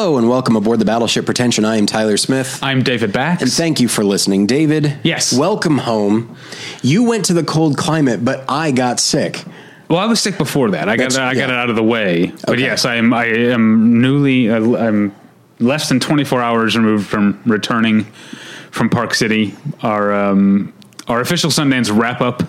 Hello and welcome aboard the Battleship Pretension. I am Tyler Smith. I'm David Bax. And thank you for listening. David. Yes. Welcome home. You went to the cold climate, but I got sick. Well, I was sick before that. I got it out of the way. Okay. But yes, I am newly, I'm less than 24 hours removed from returning from Park City. Our official Sundance wrap-up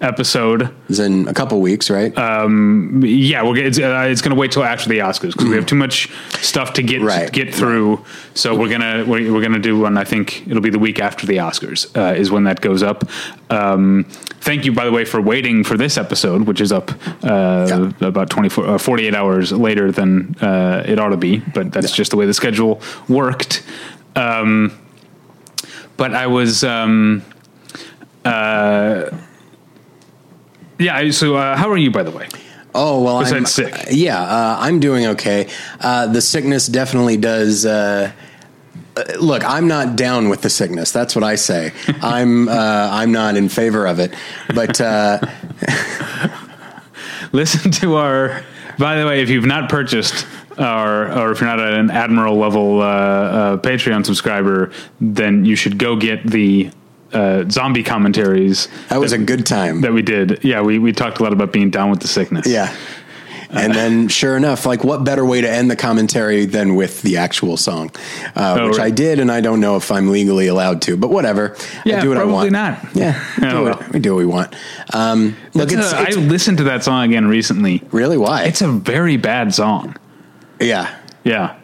episode is in a couple weeks, right? Yeah, we'll get, it's going to wait till after the Oscars because we have too much stuff to get through. So we're gonna do one. I think it'll be the week after the Oscars is when that goes up. Thank you, by the way, for waiting for this episode, which is up about 48 hours later than it ought to be. But that's just the way the schedule worked. But I was. Yeah. So, how are you, by the way? Oh, well, I'm sick. I'm doing okay. The sickness definitely does. Look, I'm not down with the sickness. That's what I say. I'm not in favor of it, but, listen to by the way, if you've not purchased or if you're not an Admiral level, Patreon subscriber, then you should go get the, zombie commentaries. That was a good time that we did. Yeah, we talked a lot about being down with the sickness. Yeah. And then sure enough, like what better way to end the commentary than with the actual song, which I did. And I don't know if I'm legally allowed to, but whatever. Yeah, I do what I want. Probably not. Yeah. We do what we want. Look, I listened to that song again recently. Really? Why? It's a very bad song. Yeah. Yeah.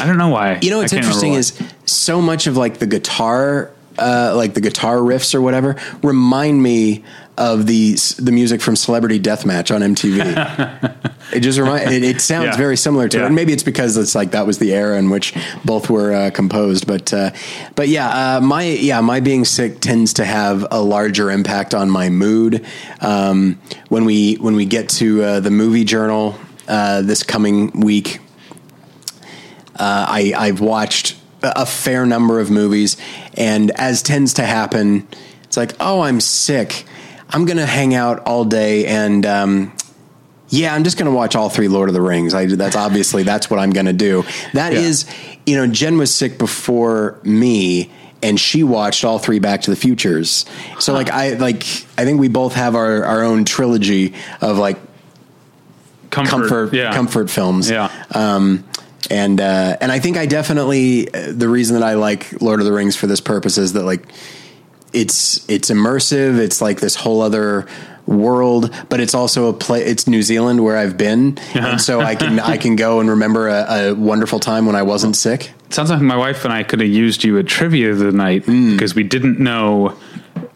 I don't know why. You know, what's interesting is so much of like the guitar riffs or whatever remind me of the music from Celebrity Deathmatch on MTV. It just it sounds very similar to it. And maybe it's because it's like that was the era in which both were composed. But yeah, my being sick tends to have a larger impact on my mood. When we get to the movie journal this coming week, I've watched a fair number of movies, and as tends to happen, it's like, oh, I'm sick. I'm going to hang out all day. And, I'm just going to watch all three Lord of the Rings. That's what I'm going to do. That is, you know, Jen was sick before me and she watched all three Back to the Futures. So I think we both have our own trilogy of like comfort films. Yeah. And I think I definitely, the reason that I like Lord of the Rings for this purpose is that like, it's immersive. It's like this whole other world, but it's also it's New Zealand where I've been. And so I can go and remember a wonderful time when I wasn't sick. It sounds like my wife and I could have used you at trivia the night because we didn't know,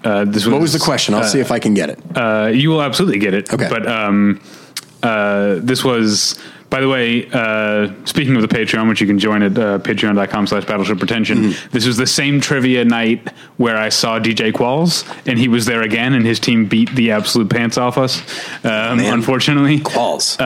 what was the question? I'll see if I can get it. You will absolutely get it. Okay. But, this was, by the way, speaking of the Patreon, which you can join at patreon.com/battleship pretension, this was the same trivia night where I saw DJ Qualls, and he was there again, and his team beat the absolute pants off us, unfortunately. Qualls.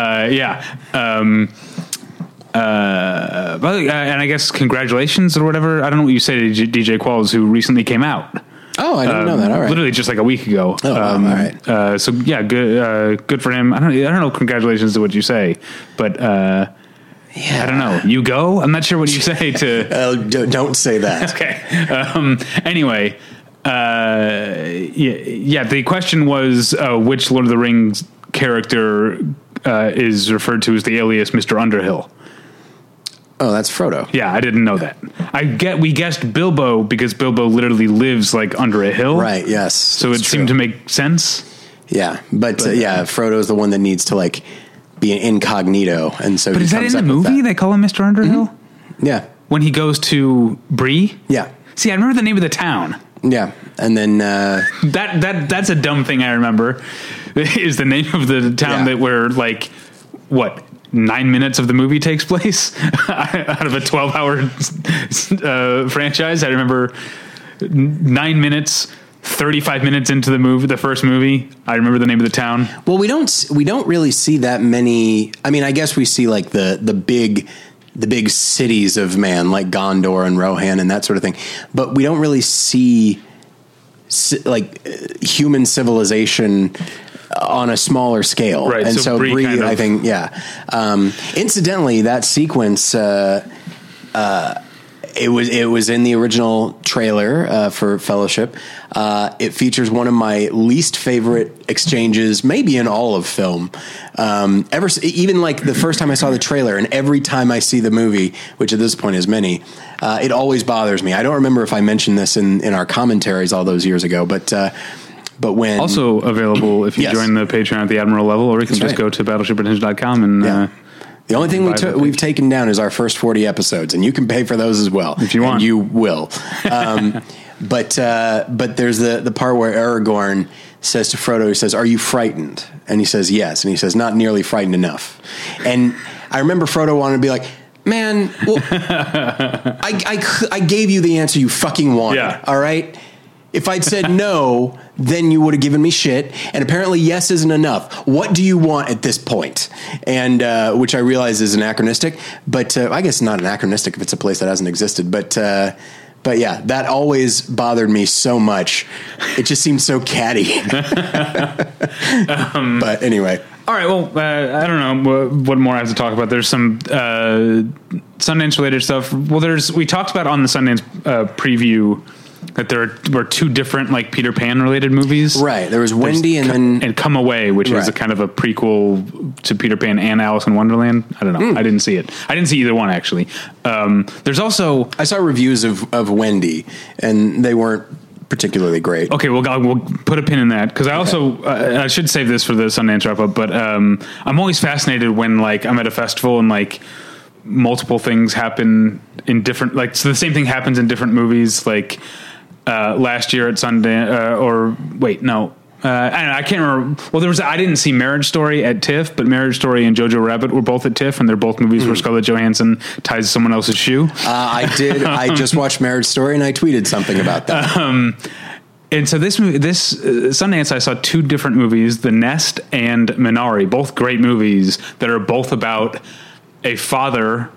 And I guess congratulations or whatever. I don't know what you say to DJ Qualls, who recently came out. Oh, I didn't know that. All right. Literally just like a week ago. Oh, all right. So yeah, good for him. I don't know. Congratulations to what you say, but, I don't know. You go, I'm not sure what you say to, don't say that. Okay. Anyway, the question was, which Lord of the Rings character, is referred to as the alias Mr. Underhill. Oh, that's Frodo. Yeah, I didn't know that. We guessed Bilbo because Bilbo literally lives like under a hill. Right, yes. So it seemed to make sense. Yeah, but Frodo's the one that needs to like be an incognito. And so But is that in the movie? They call him Mr. Underhill? Mm-hmm. Yeah. When he goes to Bree? Yeah. See, I remember the name of the town. Yeah. And then that's a dumb thing I remember is the name of the town that we're like what? 9 minutes of the movie takes place out of a 12-hour franchise. I remember 9 minutes, 35 minutes into the first movie. I remember the name of the town. Well, we don't really see that many. I mean, I guess we see like the big cities of man, like Gondor and Rohan and that sort of thing. But we don't really see like human civilization on a smaller scale. Right. And so Bree, I think, yeah. Incidentally, that sequence, it was in the original trailer for Fellowship. It features one of my least favorite exchanges, maybe in all of film. Even like the first time I saw the trailer, and every time I see the movie, which at this point is many, it always bothers me. I don't remember if I mentioned this in our commentaries all those years ago, but when also available if you join the Patreon at the Admiral level, or you can just go to battleshipandhinge.com and. Yeah. The only thing we've taken down is our first 40 episodes, and you can pay for those as well. If you want. And you will. But there's the part where Aragorn says to Frodo, he says, "Are you frightened?" And he says, "Yes." And he says, "Not nearly frightened enough." And I remember Frodo wanted to be like, "Man, well, I gave you the answer you fucking wanted, all right? If I'd said no, then you would have given me shit. And apparently yes isn't enough. What do you want at this point?" And which I realize is anachronistic, but I guess not anachronistic if it's a place that hasn't existed. But yeah, that always bothered me so much. It just seemed so catty. But anyway. All right, well, I don't know what more I have to talk about. There's some Sundance-related stuff. Well, we talked about on the Sundance preview that there were two different like Peter Pan related movies. Right. There was Wendy and Come Away, which is a kind of a prequel to Peter Pan and Alice in Wonderland. I don't know. I didn't see it. I didn't see either one actually. There's also, I saw reviews of Wendy and they weren't particularly great. Okay. Well, we'll put a pin in that. Cause I also, I should save this for the Sundance wrap up, but I'm always fascinated when like I'm at a festival and like multiple things happen in different, like, so the same thing happens in different movies. Like, last year at Sundance, I can't remember. Well, I didn't see Marriage Story at TIFF, but Marriage Story and Jojo Rabbit were both at TIFF, and they're both movies where Scarlett Johansson ties someone else's shoe. I did. I just watched Marriage Story, and I tweeted something about that. And so this Sundance, I saw two different movies, The Nest and Minari, both great movies that are both about a father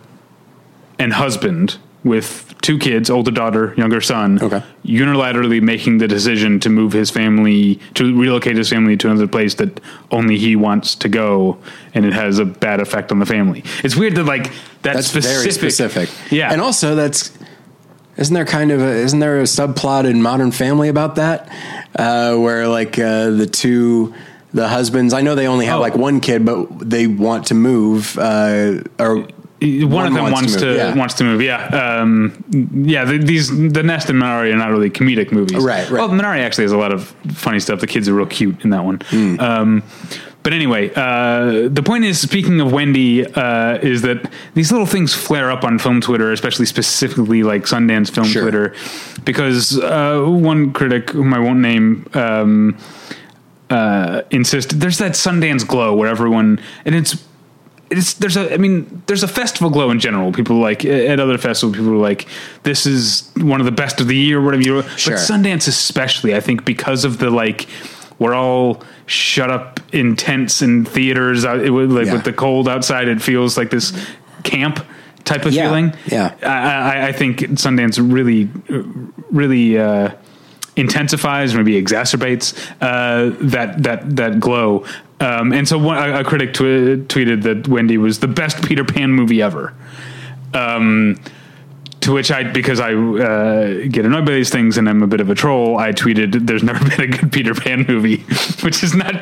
and husband with two kids, older daughter, younger son, unilaterally making the decision to move his family, to relocate his family to another place that only he wants to go, and it has a bad effect on the family. It's weird that like that's specific. Very specific. Yeah. And also isn't there a subplot in Modern Family about that? Where like the husbands, I know they only have like one kid, but they want to move, or one of them wants to move. Yeah. The Nest and Minari are not really comedic movies. Right. Well, Minari actually has a lot of funny stuff. The kids are real cute in that one. But anyway, the point is, speaking of Wendy, is that these little things flare up on film Twitter, especially specifically like Sundance film Twitter, because, one critic whom I won't name, insisted there's that Sundance glow where everyone, and there's a festival glow in general. People like at other festivals, people are like, "This is one of the best of the year," whatever you but Sundance especially, I think, because of the like, we're all shut up in tents and theaters. With the cold outside, it feels like this camp type of feeling. Yeah, I think Sundance really, really intensifies, maybe exacerbates that glow. And so a critic tweeted that Wendy was the best Peter Pan movie ever. To which because I get annoyed by these things and I'm a bit of a troll, I tweeted, "There's never been a good Peter Pan movie," which is not,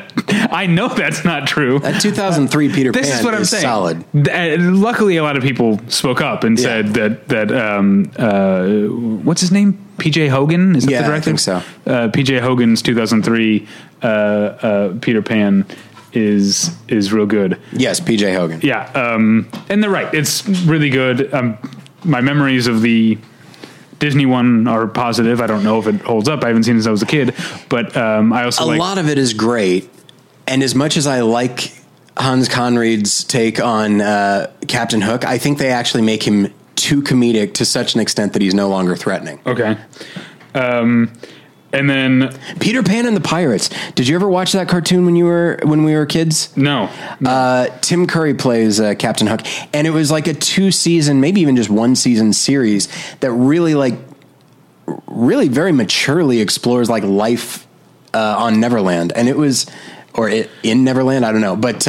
I know that's not true. That 2003 Peter Pan is solid. Luckily, a lot of people spoke up and said that what's his name? PJ Hogan? Is that the director? I think so. PJ Hogan's 2003 Peter Pan is real good. Yes, PJ Hogan. Yeah. And they're right. It's really good. My memories of the Disney one are positive. I don't know if it holds up. I haven't seen it since I was a kid, but I also a lot of it is great. And as much as I like Hans Conried's take on Captain Hook, I think they actually make him too comedic to such an extent that he's no longer threatening. Okay. And then Peter Pan and the Pirates. Did you ever watch that cartoon when we were kids? No. Tim Curry plays Captain Hook, and it was like a 2-season, maybe even just 1-season series that really very maturely explores like life on Neverland, and it was or It in Neverland. I don't know, but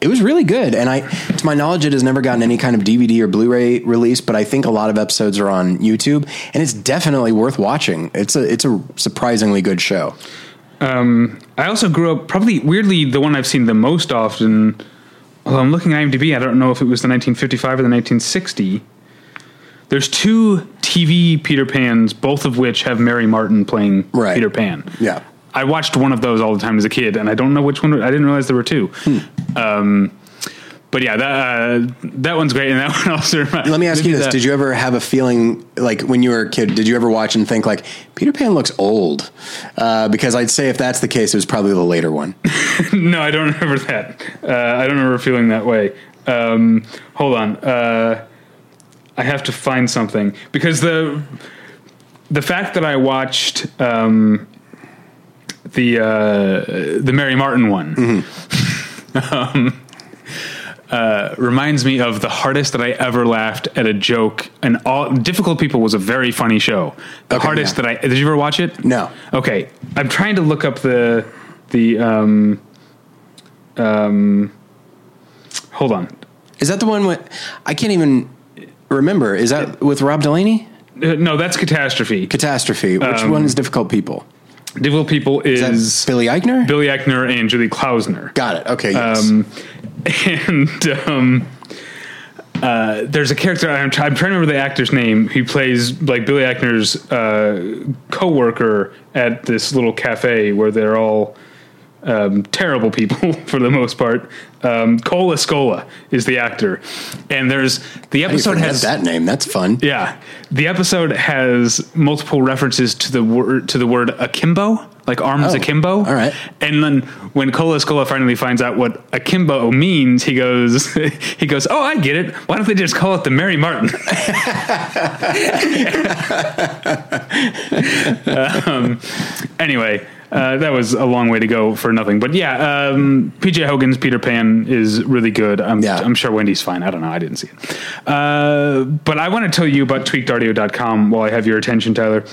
it was really good. And to my knowledge, it has never gotten any kind of DVD or Blu-ray release, but I think a lot of episodes are on YouTube, and it's definitely worth watching. It's a surprisingly good show. I also grew up, probably weirdly, the one I've seen the most often, although I'm looking at IMDb, I don't know if it was the 1955 or the 1960. There's two TV Peter Pans, both of which have Mary Martin playing Peter Pan. Yeah. I watched one of those all the time as a kid, and I don't know which one. I didn't realize there were two. But yeah, that one's great, and that one also reminds me. Let me ask you this. Did you ever have a feeling, like when you were a kid, did you ever watch and think, like, Peter Pan looks old? Because I'd say if that's the case, it was probably the later one. No, I don't remember that. I don't remember feeling that way. Hold on. I have to find something, because the fact that I watched the Mary Martin one reminds me of the hardest that I ever laughed at a joke. And All Difficult People was a very funny show. Did you ever watch it? No. Okay, I'm trying to look up the hold on. Is that the one with? I can't even remember. Is that with Rob Delaney? No, that's Catastrophe. Which one is Difficult People? Difficult People is Billy Eichner? Billy Eichner and Julie Klausner. Got it. Okay. Yes. There's a character, I'm trying to remember the actor's name, who plays like Billy Eichner's co-worker at this little cafe where they're all terrible people for the most part. Cole Escola is the actor, and there's the episode has that name. That's fun. Yeah, the episode has multiple references to the word akimbo, like arms akimbo. All right, and then when Cole Escola finally finds out what akimbo means, he goes, "Oh, I get it. Why don't they just call it the Mary Martin?" Anyway. That was a long way to go for nothing. But yeah, PJ Hogan's Peter Pan is really good. I'm sure Wendy's fine. I don't know. I didn't see it. But I want to tell you about tweakedaudio.com while I have your attention, Tyler.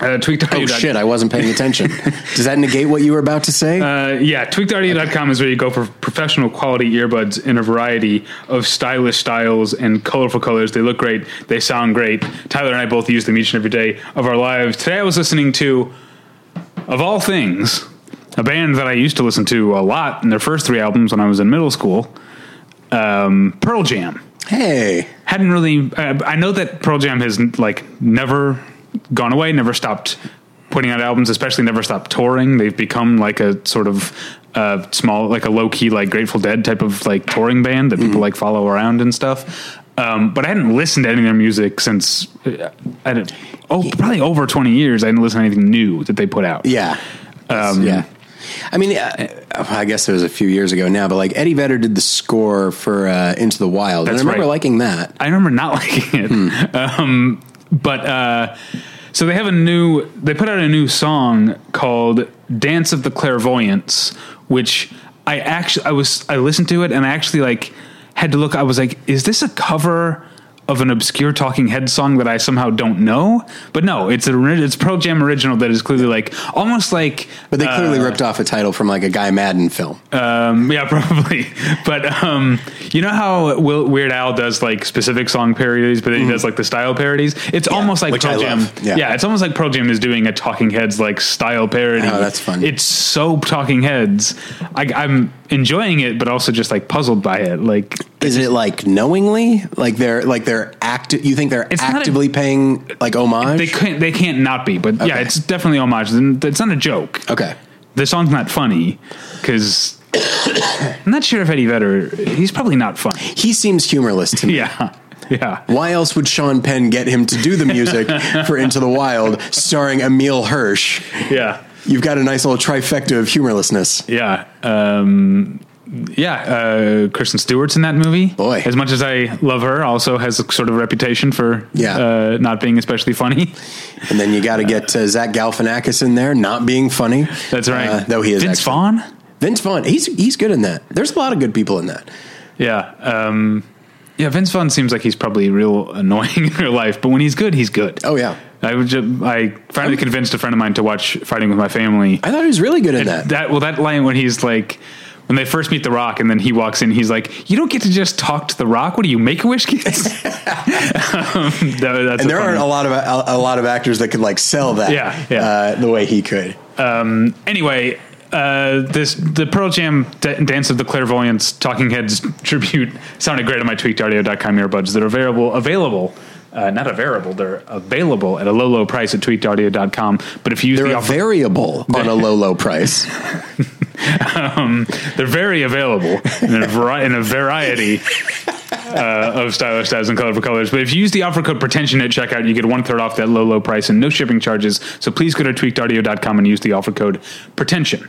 Oh, shit, I wasn't paying attention. Does that negate what you were about to say? Yeah, tweakedaudio.com is where you go for professional quality earbuds in a variety of stylish styles and colorful colors. They look great. They sound great. Tyler and I both use them each and every day of our lives. Today I was listening to, of all things, a band that I used to listen to a lot in their first three albums when I was in middle school, Pearl Jam. Hey. Hadn't really... I know that Pearl Jam has like never gone away, never stopped putting out albums, especially never stopped touring. They've become like a sort of small, like a low-key, like Grateful Dead type of like touring band that people like follow around and stuff. But I hadn't listened to any of their music since probably over 20 years. I didn't listen to anything new that they put out. Yeah. I mean, I guess it was a few years ago now, but like Eddie Vedder did the score for Into the Wild. And I remember liking that. I remember not liking it. So they put out a new song called Dance of the Clairvoyance, which I listened to it and I actually like had to look. I was like, is this a cover of an obscure Talking Heads song that I somehow don't know? But no, it's Pearl Jam original that is clearly like almost like, but they clearly ripped off a title from like a Guy Madden film. Yeah, probably. But you know how Weird Al does like specific song parodies, but then he does like the style parodies. It's almost like Pearl Jam. Yeah, it's almost like Pearl Jam is doing a Talking Heads like style parody. Oh, that's fun. It's so Talking Heads. I'm enjoying it, but also just like puzzled by it. Like, is it like knowingly, like they're active? You think they're actively paying like homage? They can't not be, but yeah, it's definitely homage. It's not a joke. Okay, the song's not funny because I'm not sure if Eddie Vedder. He's probably not funny. He seems humorless to me. Yeah. Why else would Sean Penn get him to do the music for Into the Wild, starring Emil Hirsch? Yeah. You've got a nice little trifecta of humorlessness. Yeah. Kristen Stewart's in that movie. Boy. As much as I love her, also has a sort of reputation for not being especially funny. And then you got to get Zach Galifianakis in there, not being funny. That's right. Though he is Vince Vaughn. He's good in that. There's a lot of good people in that. Yeah. Yeah, Vince Vaughn seems like he's probably real annoying in real life, but when he's good, he's good. Oh, yeah. I finally convinced a friend of mine to watch Fighting With My Family. I thought he was really good at that. Well, that line when he's like, when they first meet The Rock and then he walks in, he's like, you don't get to just talk to The Rock. What do you, Make-A-Wish kids? And there aren't a lot of actors that could like sell that the way he could. Anyway... The Pearl Jam Dance of the Clairvoyants Talking Heads tribute sounded great on my tweakedaudio.com earbuds that are available at a low price at tweakedaudio.com. But if you use variable on a low price, they're very available in a variety of stylish styles and colorful colors. But if you use the offer code pretension at checkout, you get 1/3 off that low price and no shipping charges. So please go to tweakedaudio.com and use the offer code pretension.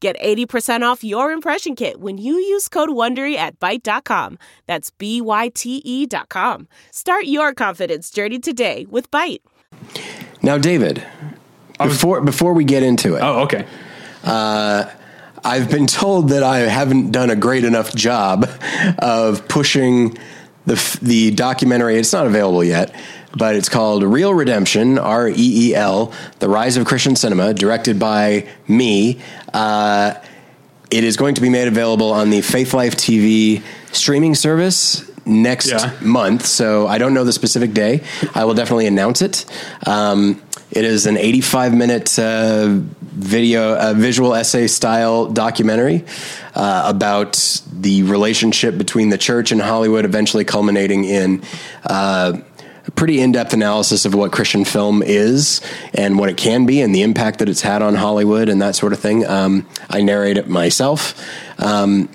Get 80% off your impression kit when you use code WONDERY at Byte.com. That's BYTE.com. Start your confidence journey today with Byte. Now, David, before we get into it. Oh, okay. I've been told that I haven't done a great enough job of pushing the documentary. It's not available yet, but it's called Real Redemption, REEL, The Rise of Christian Cinema, directed by me. It is going to be made available on the Faith Life TV streaming service next month, so I don't know the specific day. I will definitely announce it. It is an 85-minute visual essay-style documentary about the relationship between the church and Hollywood, eventually culminating in... pretty in-depth analysis of what Christian film is and what it can be and the impact that it's had on Hollywood and that sort of thing. I narrate it myself. And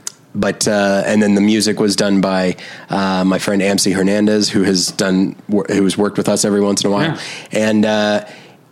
then the music was done by my friend Amsi Hernandez, who has worked with us every once in a while. Yeah. And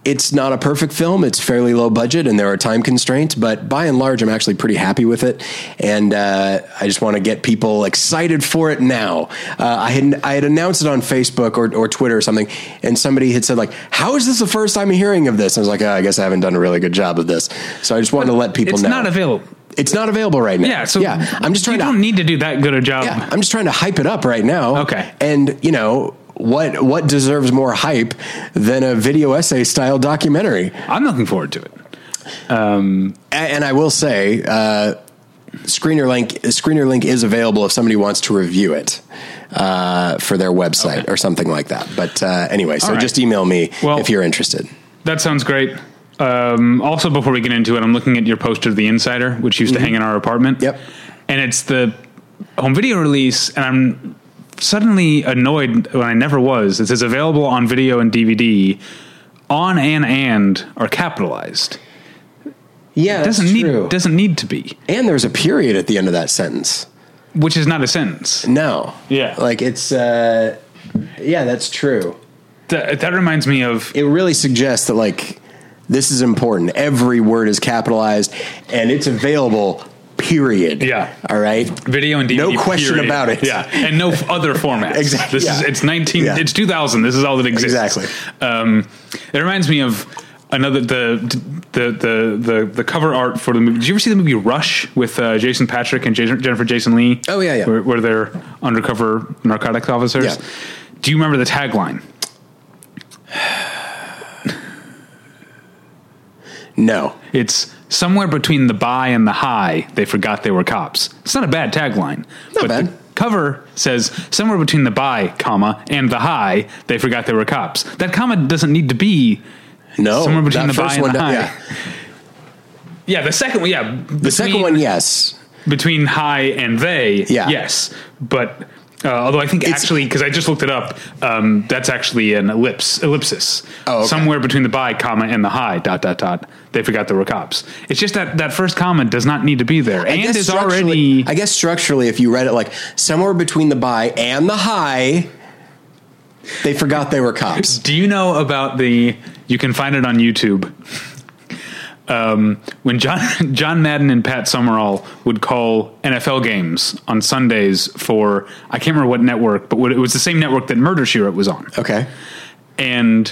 it's not a perfect film. It's fairly low budget and there are time constraints, but by and large, I'm actually pretty happy with it. And, I just want to get people excited for it now. I had announced it on Facebook or Twitter or something. And somebody had said like, how is this the first time hearing of this? And I was like, I guess I haven't done a really good job of this. So I just wanted to let people know. It's not available. It's not available right now. Yeah. So I'm just trying to, you don't need to do that good a job. Yeah, I'm just trying to hype it up right now. Okay. And you know, what deserves more hype than a video essay style documentary? I'm looking forward to it. And I will say, Screener Link is available if somebody wants to review it for their website or something like that. But anyway, so just email me if you're interested. That sounds great. Also, before we get into it, I'm looking at your poster of The Insider, which used to hang in our apartment. Yep. And it's the home video release, and I'm suddenly annoyed when I never was. It says available on video and DVD. On and are capitalized. Yeah, it doesn't need to be. And there's a period at the end of that sentence, which is not a sentence. No. Yeah. Like it's. Yeah, that's true. That reminds me of. It really suggests that like this is important. Every word is capitalized, and it's available. Period. Yeah. All right. Video and DVD. No question about it. Yeah. And no other format. Exactly. This is, it's 19, it's 2000. This is all that exists. Exactly. It reminds me of another, the cover art for the movie. Did you ever see the movie Rush with Jason Patrick and Jennifer Jason Leigh? Oh yeah. Yeah. Where they're undercover narcotics officers. Yeah. Do you remember the tagline? No. It's somewhere between the buy and the high, they forgot they were cops. It's not a bad tagline. Not bad. The cover says somewhere between the buy, comma, and the high, they forgot they were cops. That comma doesn't need to be somewhere between the buy and the high. Yeah, the second one, the second one, yes. Between high and they, yes. But... although I think actually, because I just looked it up, that's actually an ellipsis. Oh, okay. Somewhere between the by, comma, and the high, . They forgot there were cops. It's just that first comma does not need to be there. And is already... I guess structurally, if you read it like, somewhere between the by and the high, They forgot they were cops. Do you know about the, you can find it on YouTube, when John Madden and Pat Summerall would call NFL games on Sundays for, I can't remember what network, but it was the same network that Murder, She Wrote was on. Okay. And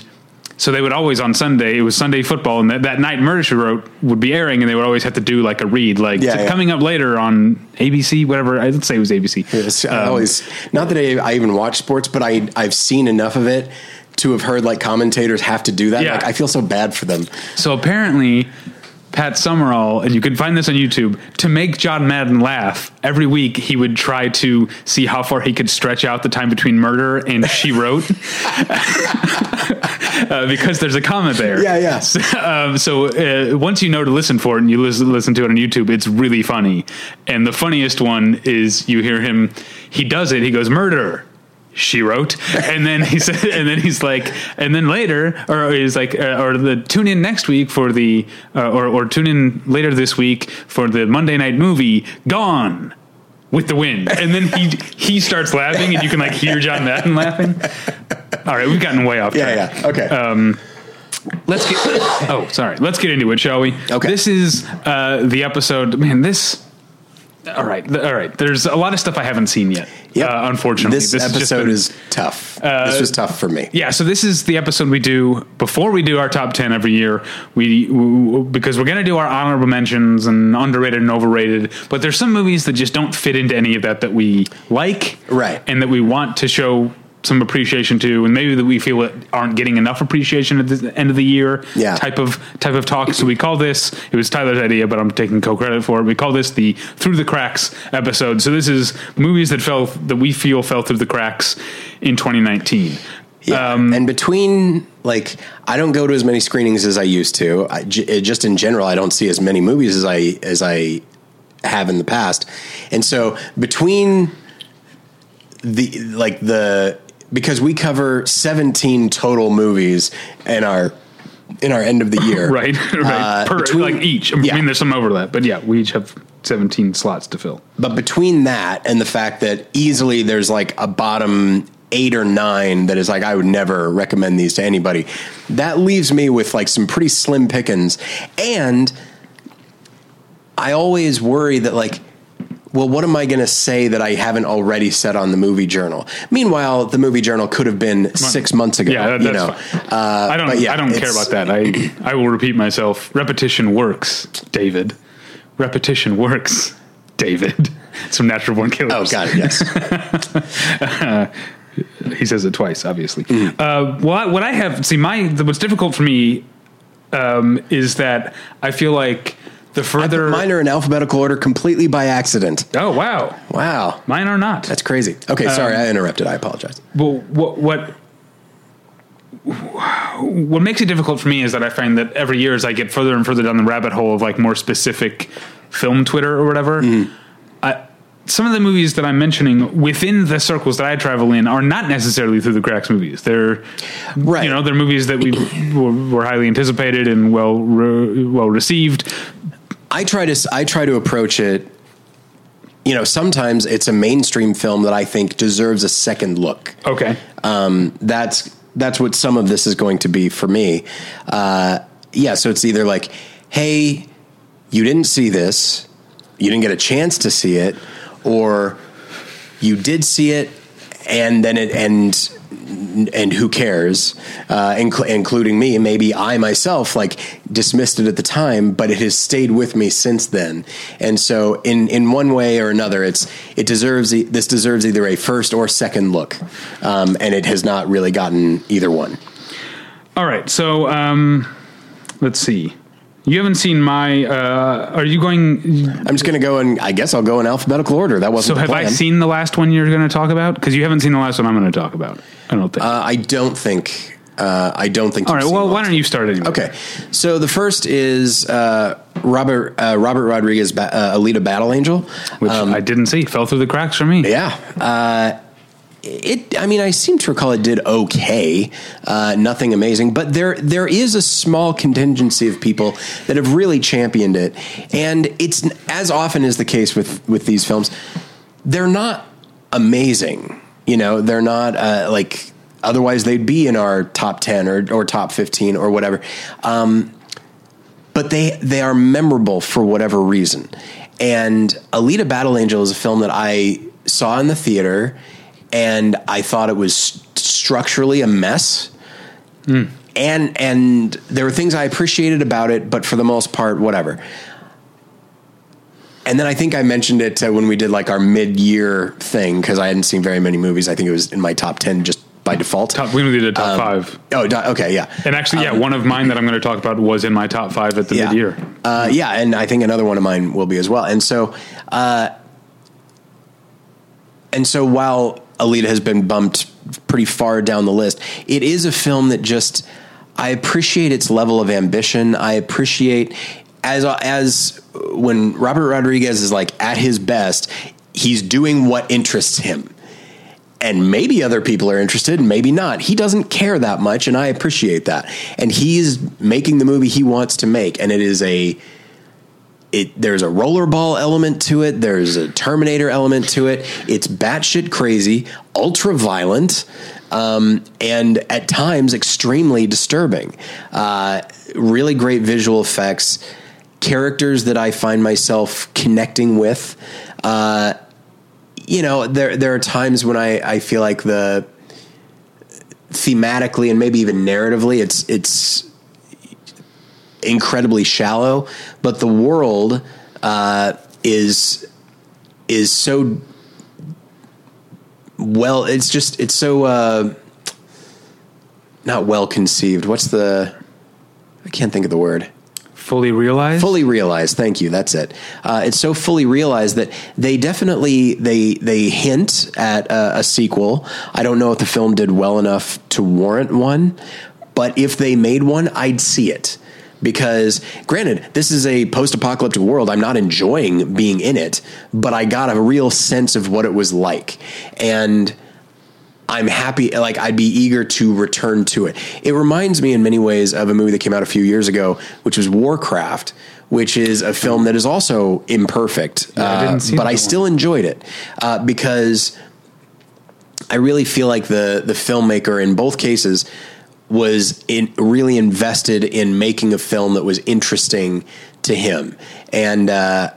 so they would always on Sunday, it was Sunday football, and that night Murder, She Wrote would be airing, and they would always have to do like a read, like coming up later on ABC, whatever. Let's say it was ABC. Yes, I always, not that I even watch sports, but I've seen enough of it to have heard like commentators have to do that. Yeah. Like, I feel so bad for them. So apparently Pat Summerall, and you can find this on YouTube, to make John Madden laugh every week, he would try to see how far he could stretch out the time between Murder and She Wrote, because there's a comma there. Yeah, yeah. So once you know to listen for it, and you listen to it on YouTube, it's really funny. And the funniest one is you hear him. He does it. He goes, "Murder, She Wrote," and then he said, and then he's like, and then later, or he's like, or the tune in next week for the, or tune in later this week for the Monday night movie Gone with the Wind, and then he starts laughing, and you can like hear John Madden laughing. All right, we've gotten way off track. Yeah, yeah, okay. Let's get into it, shall we? Okay, this is the episode. Man, this. All right. There's a lot of stuff I haven't seen yet. Yep. Unfortunately, this episode is tough. This was tough for me. Yeah. So this is the episode we do before we do our top 10 every year. We because we're going to do our honorable mentions and underrated and overrated, but there's some movies that just don't fit into any of that we like. Right. And that we want to show some appreciation to, and maybe that we feel it aren't getting enough appreciation at the end of the year. Yeah. Type of talk. So we call this, it was Tyler's idea, but I'm taking co-credit for it. We call this the Through the Cracks episode. So this is movies that we feel fell through the cracks in 2019. Yeah. And between, like, I don't go to as many screenings as I used to. Just in general, I don't see as many movies as I have in the past. And so between because we cover 17 total movies in our end of the year. Right. Between each. I mean, there's some overlap, but yeah, we each have 17 slots to fill. But between that and the fact that easily there's like a bottom 8 or 9 that is like, I would never recommend these to anybody. That leaves me with like some pretty slim pickings. And I always worry that like, well, what am I going to say that I haven't already said on the movie journal? Meanwhile, the movie journal could have been 6 months ago. Yeah, that's fine. I don't care about that. I will repeat myself. Repetition works, David. Repetition works, David. Some Natural Born Killers. Oh, got it, yes. He says it twice, obviously. Mm. What's difficult for me is that I feel like the further mine are in alphabetical order completely by accident. Oh, wow. Wow. Mine are not. That's crazy. Okay. Sorry. I interrupted. I apologize. Well, what makes it difficult for me is that I find that every year as I get further and further down the rabbit hole of like more specific film Twitter or whatever, some of the movies that I'm mentioning within the circles that I travel in are not necessarily through the cracks movies. They're, right. You know, they're movies that were highly anticipated and well received. I try to approach it, you know, sometimes it's a mainstream film that I think deserves a second look. Okay. That's what some of this is going to be for me. So it's either like, hey, you didn't see this, you didn't get a chance to see it, or you did see it and then it ends. And who cares, including me, maybe I myself like dismissed it at the time, but it has stayed with me since then. And so in one way or another, this deserves either a first or second look. And it has not really gotten either one. All right. So, let's see. You haven't seen my, are you going? I'm just going to go and I guess I'll go in alphabetical order. That wasn't the plan. So have I seen the last one you're going to talk about? Because you haven't seen the last one I'm going to talk about. I don't think. All right. Well, why don't you start anyway? Okay. So the first is, Robert Rodriguez, Alita Battle Angel, which I didn't see. Fell through the cracks for me. Yeah. I seem to recall it did okay, nothing amazing, but there is a small contingency of people that have really championed it. And it's, as often is the case with these films, they're not amazing. You know, they're not, like Otherwise, they'd be in our top 10 or top 15 or whatever. But they are memorable for whatever reason. And Alita Battle Angel is a film that I saw in the theater, and I thought it was structurally a mess. And there were things I appreciated about it, but for the most part, whatever. And then I think I mentioned it when we did like our mid-year thing, because I hadn't seen very many movies. I think it was in my top 10 just by default. We did a top five. Oh, okay, yeah. And actually, one of mine that I'm going to talk about was in my top five at the mid-year. Yeah, and I think another one of mine will be as well. And so while Alita has been bumped pretty far down the list, it is a film that just, I appreciate its level of ambition. I appreciate as when Robert Rodriguez is like at his best, he's doing what interests him. And maybe other people are interested, maybe not. He doesn't care that much, and I appreciate that. And he's making the movie he wants to make, and there's a rollerball element to it. There's a Terminator element to it. It's batshit crazy, ultra violent, and at times extremely disturbing. Really great visual effects, characters that I find myself connecting with. There are times when I feel like the thematically and maybe even narratively, it's incredibly shallow, but the world is so well. It's so not well conceived. I can't think of the word. Fully realized? Fully realized. Thank you. That's it. It's so fully realized that they definitely, they hint at a sequel. I don't know if the film did well enough to warrant one, but if they made one, I'd see it. Because granted, this is a post-apocalyptic world. I'm not enjoying being in it, but I got a real sense of what it was like. And I'm happy, like I'd be eager to return to it. It reminds me in many ways of a movie that came out a few years ago, which was Warcraft, which is a film that is also imperfect, but I still enjoyed it because I really feel like the filmmaker in both cases was really invested in making a film that was interesting to him. And yeah,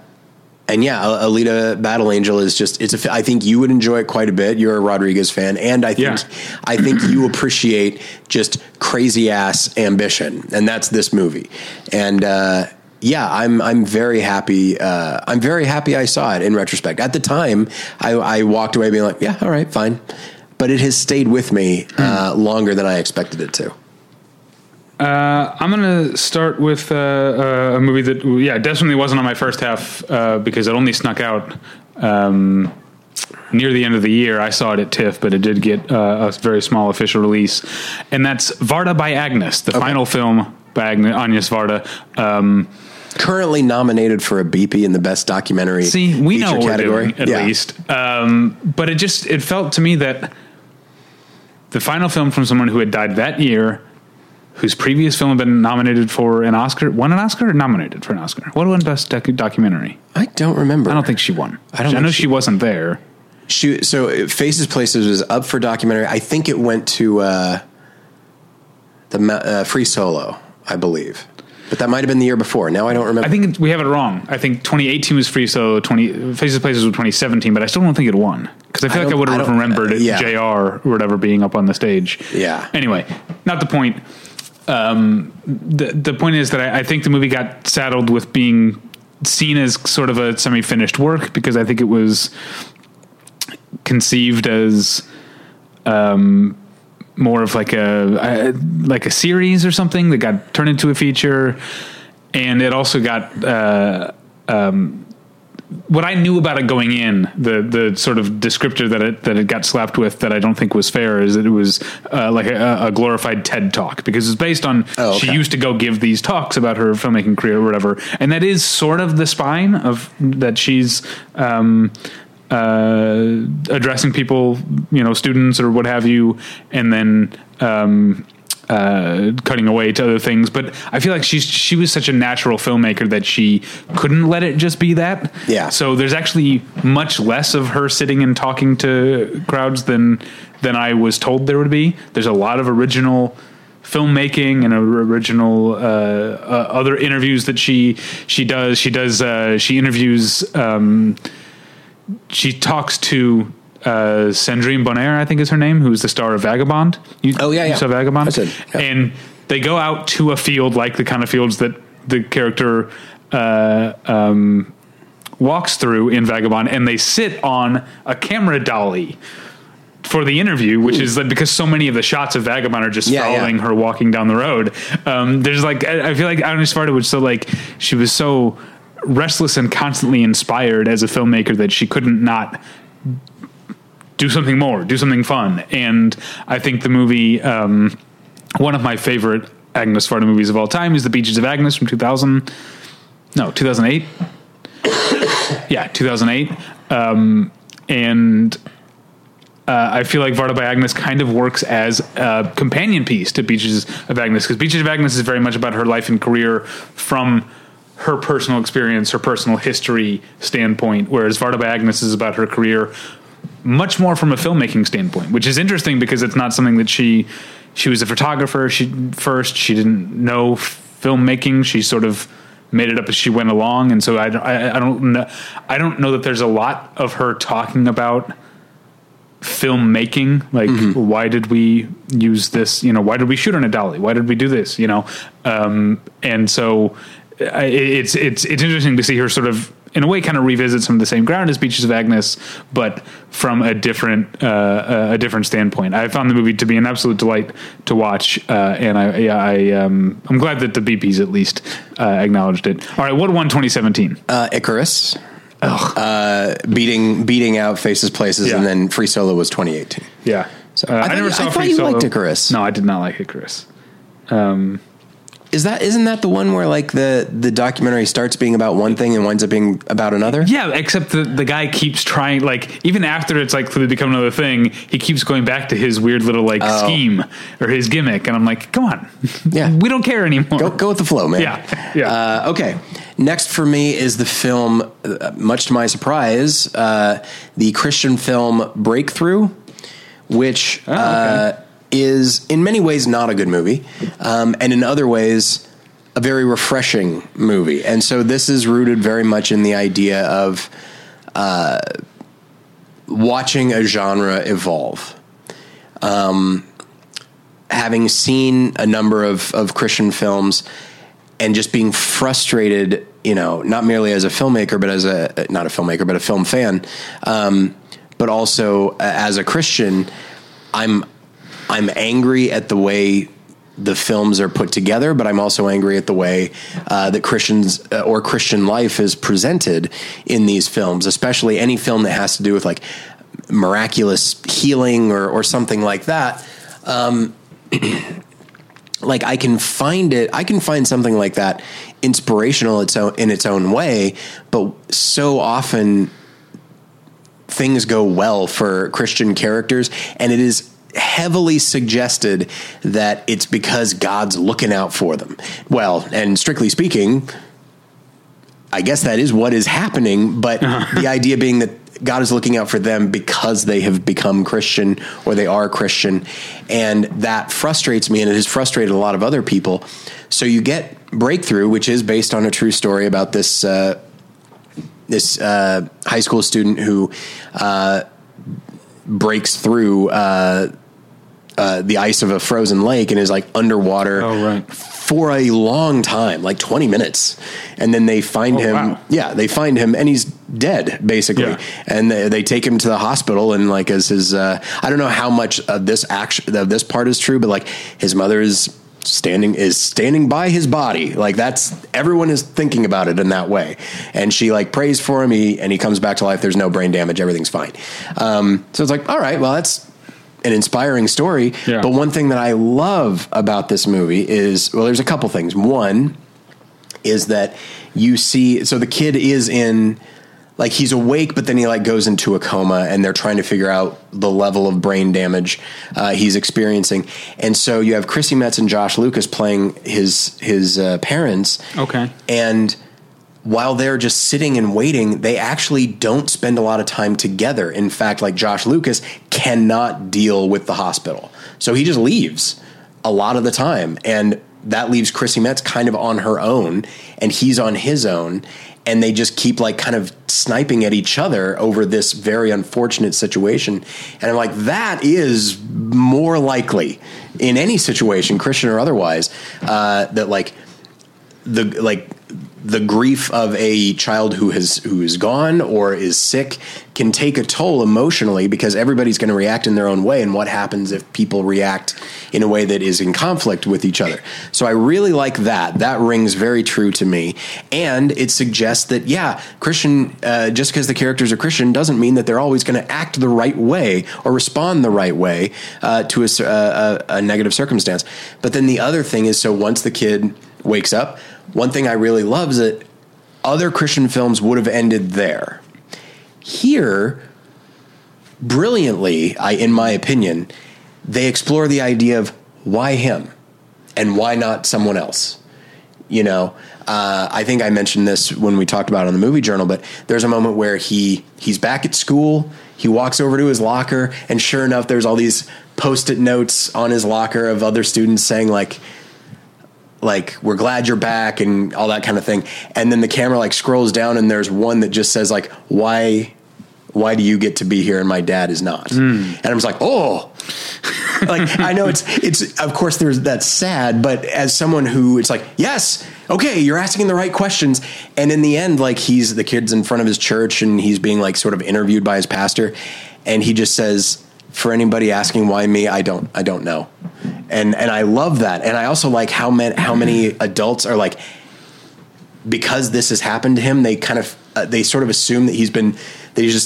Alita Battle Angel is just, I think you would enjoy it quite a bit. You're a Rodriguez fan. And I think you appreciate just crazy ass ambition, and that's this movie. And, I'm very happy. I'm very happy I saw it in retrospect. At the time I walked away being like, yeah, all right, fine. But it has stayed with me, longer than I expected it to. I'm going to start with a movie that, definitely wasn't on my first half because it only snuck out near the end of the year. I saw it at TIFF, but it did get a very small official release, and that's Varda by Agnès, final film by Agnès Varda. Currently nominated for a BAFTA in the best documentary. See, we know what category we're doing, at least. But it felt to me that the final film from someone who had died that year, whose previous film had been nominated for an Oscar. Won an Oscar or nominated for an Oscar? What won Best Documentary? I don't remember. I don't think she won. I know she wasn't there. So Faces Places was up for documentary. I think it went to the Free Solo, I believe. But that might have been the year before. Now I don't remember. I think we have it wrong. I think 2018 was Free Solo. Faces Places was 2017, but I still don't think it won. Because I feel like I would have remembered JR or whatever being up on the stage. Yeah. Anyway, not the point. The point is that I think the movie got saddled with being seen as sort of a semi-finished work because I think it was conceived as more of like a series or something that got turned into a feature. And it also got what I knew about it going in, the sort of descriptor that it got slapped with that I don't think was fair is that it was like a glorified TED talk because it's based on she used to go give these talks about her filmmaking career or whatever, and that is sort of the spine of that she's addressing people, students or what have you, and then cutting away to other things, but I feel like she was such a natural filmmaker that she couldn't let it just be that. Yeah. So there's actually much less of her sitting and talking to crowds than I was told there would be. There's a lot of original filmmaking and original other interviews that she does. She interviews. She talks to Sandrine Bonnaire, I think is her name, who's the star of Vagabond. You saw Vagabond? I did, yeah. And they go out to a field, like the kind of fields that the character walks through in Vagabond, and they sit on a camera dolly for the interview, which is like, because so many of the shots of Vagabond are just following her walking down the road. There's like, I feel like Agnès Varda was so, like, she was so restless and constantly inspired as a filmmaker that she couldn't not do something more, do something fun. And I think the movie, one of my favorite Agnès Varda movies of all time is The Beaches of Agnès from 2008. Yeah. 2008. I feel like Varda by Agnès kind of works as a companion piece to Beaches of Agnès, because Beaches of Agnès is very much about her life and career from her personal experience, her personal history standpoint, whereas Varda by Agnès is about her career much more from a filmmaking standpoint, which is interesting because it's not something that she was a photographer. She didn't know filmmaking. She sort of made it up as she went along. And so I don't know that there's a lot of her talking about filmmaking, like, mm-hmm. Why did we use this, why did we shoot on a dolly, why did we do this, and so it's interesting to see her sort of, in a way, kind of revisit some of the same ground as Beaches of Agnès, but from a different standpoint. I found the movie to be an absolute delight to watch, and I'm glad that the BPs at least acknowledged it. All right, what won 2017? Icarus. Beating out Faces Places, and then Free Solo was 2018. Yeah, so I thought you liked Icarus. No, I did not like Icarus. Isn't that the one where, like, the documentary starts being about one thing and winds up being about another? Yeah, except the guy keeps trying, like, even after it's like to become another thing, he keeps going back to his weird little scheme or his gimmick, and I'm like, come on, yeah, we don't care anymore. Go with the flow, man. Yeah. Okay. Next for me is the film, much to my surprise, the Christian film Breakthrough, which is in many ways not a good movie, and in other ways a very refreshing movie. And so this is rooted very much in the idea of watching a genre evolve. Having seen a number of Christian films, and just being frustrated, not merely as a filmmaker, but as not a filmmaker, but a film fan, but also as a Christian, I'm angry at the way the films are put together, but I'm also angry at the way that Christians or Christian life is presented in these films, especially any film that has to do with, like, miraculous healing or something like that. Like, I can find something like that inspirational in its own way, but so often things go well for Christian characters, and it is heavily suggested that it's because God's looking out for them. Well, and strictly speaking, I guess that is what is happening, but the idea being that God is looking out for them because they have become Christian or they are Christian. And that frustrates me, and it has frustrated a lot of other people. So you get Breakthrough, which is based on a true story about this, this high school student who breaks through the ice of a frozen lake and is, like, underwater for a long time, like 20 minutes. And then they find him. Wow. Yeah. They find him and he's dead, basically. Yeah. And they take him to the hospital, and, like, as his, I don't know how much of this action, of this part is true, but, like, his mother is standing by his body. Like, that's, everyone is thinking about it in that way. And she, like, prays for him. He comes back to life. There's no brain damage. Everything's fine. So it's like, all right, well, that's an inspiring story. Yeah. But one thing that I love about this movie is, well, there's a couple things. One is that you see, so the kid is in like he's awake, but then he like goes into a coma and they're trying to figure out the level of brain damage he's experiencing. And so you have Chrissy Metz and Josh Lucas playing his parents. Okay. And while they're just sitting and waiting, they actually don't spend a lot of time together. In fact, like Josh Lucas cannot deal with the hospital. So he just leaves a lot of the time. And that leaves Chrissy Metz kind of on her own and he's on his own. And they just keep like kind of sniping at each other over this very unfortunate situation. And I'm like, that is more likely in any situation, Christian or otherwise, that like the grief of a child who is gone or is sick can take a toll emotionally, because everybody's going to react in their own way. And what happens if people react in a way that is in conflict with each other? So I really like that. That rings very true to me. And it suggests that, yeah, Christian, just because the characters are Christian doesn't mean that they're always going to act the right way or respond the right way to a negative circumstance. But then the other thing is, so once the kid wakes up, one thing I really love is that other Christian films would have ended there. Here, brilliantly, in my opinion, they explore the idea of why him and why not someone else. You know, I think I mentioned this when we talked about it on the Movie Journal, but there's a moment where he's back at school. He walks over to his locker, and sure enough, there's all these Post-it notes on his locker of other students saying like, we're glad you're back and all that kind of thing. And then the camera like scrolls down and there's one that just says like, why do you get to be here and my dad is not? Mm. And I'm just like, oh, like, I know it's, of course that's sad, but as someone who it's like, yes, okay, you're asking the right questions. And in the end, like the kid's in front of his church and he's being like sort of interviewed by his pastor. And he just says, for anybody asking why me, I don't know. And I love that. And I also like how many adults are like, because this has happened to him, they kind of, they sort of assume that he's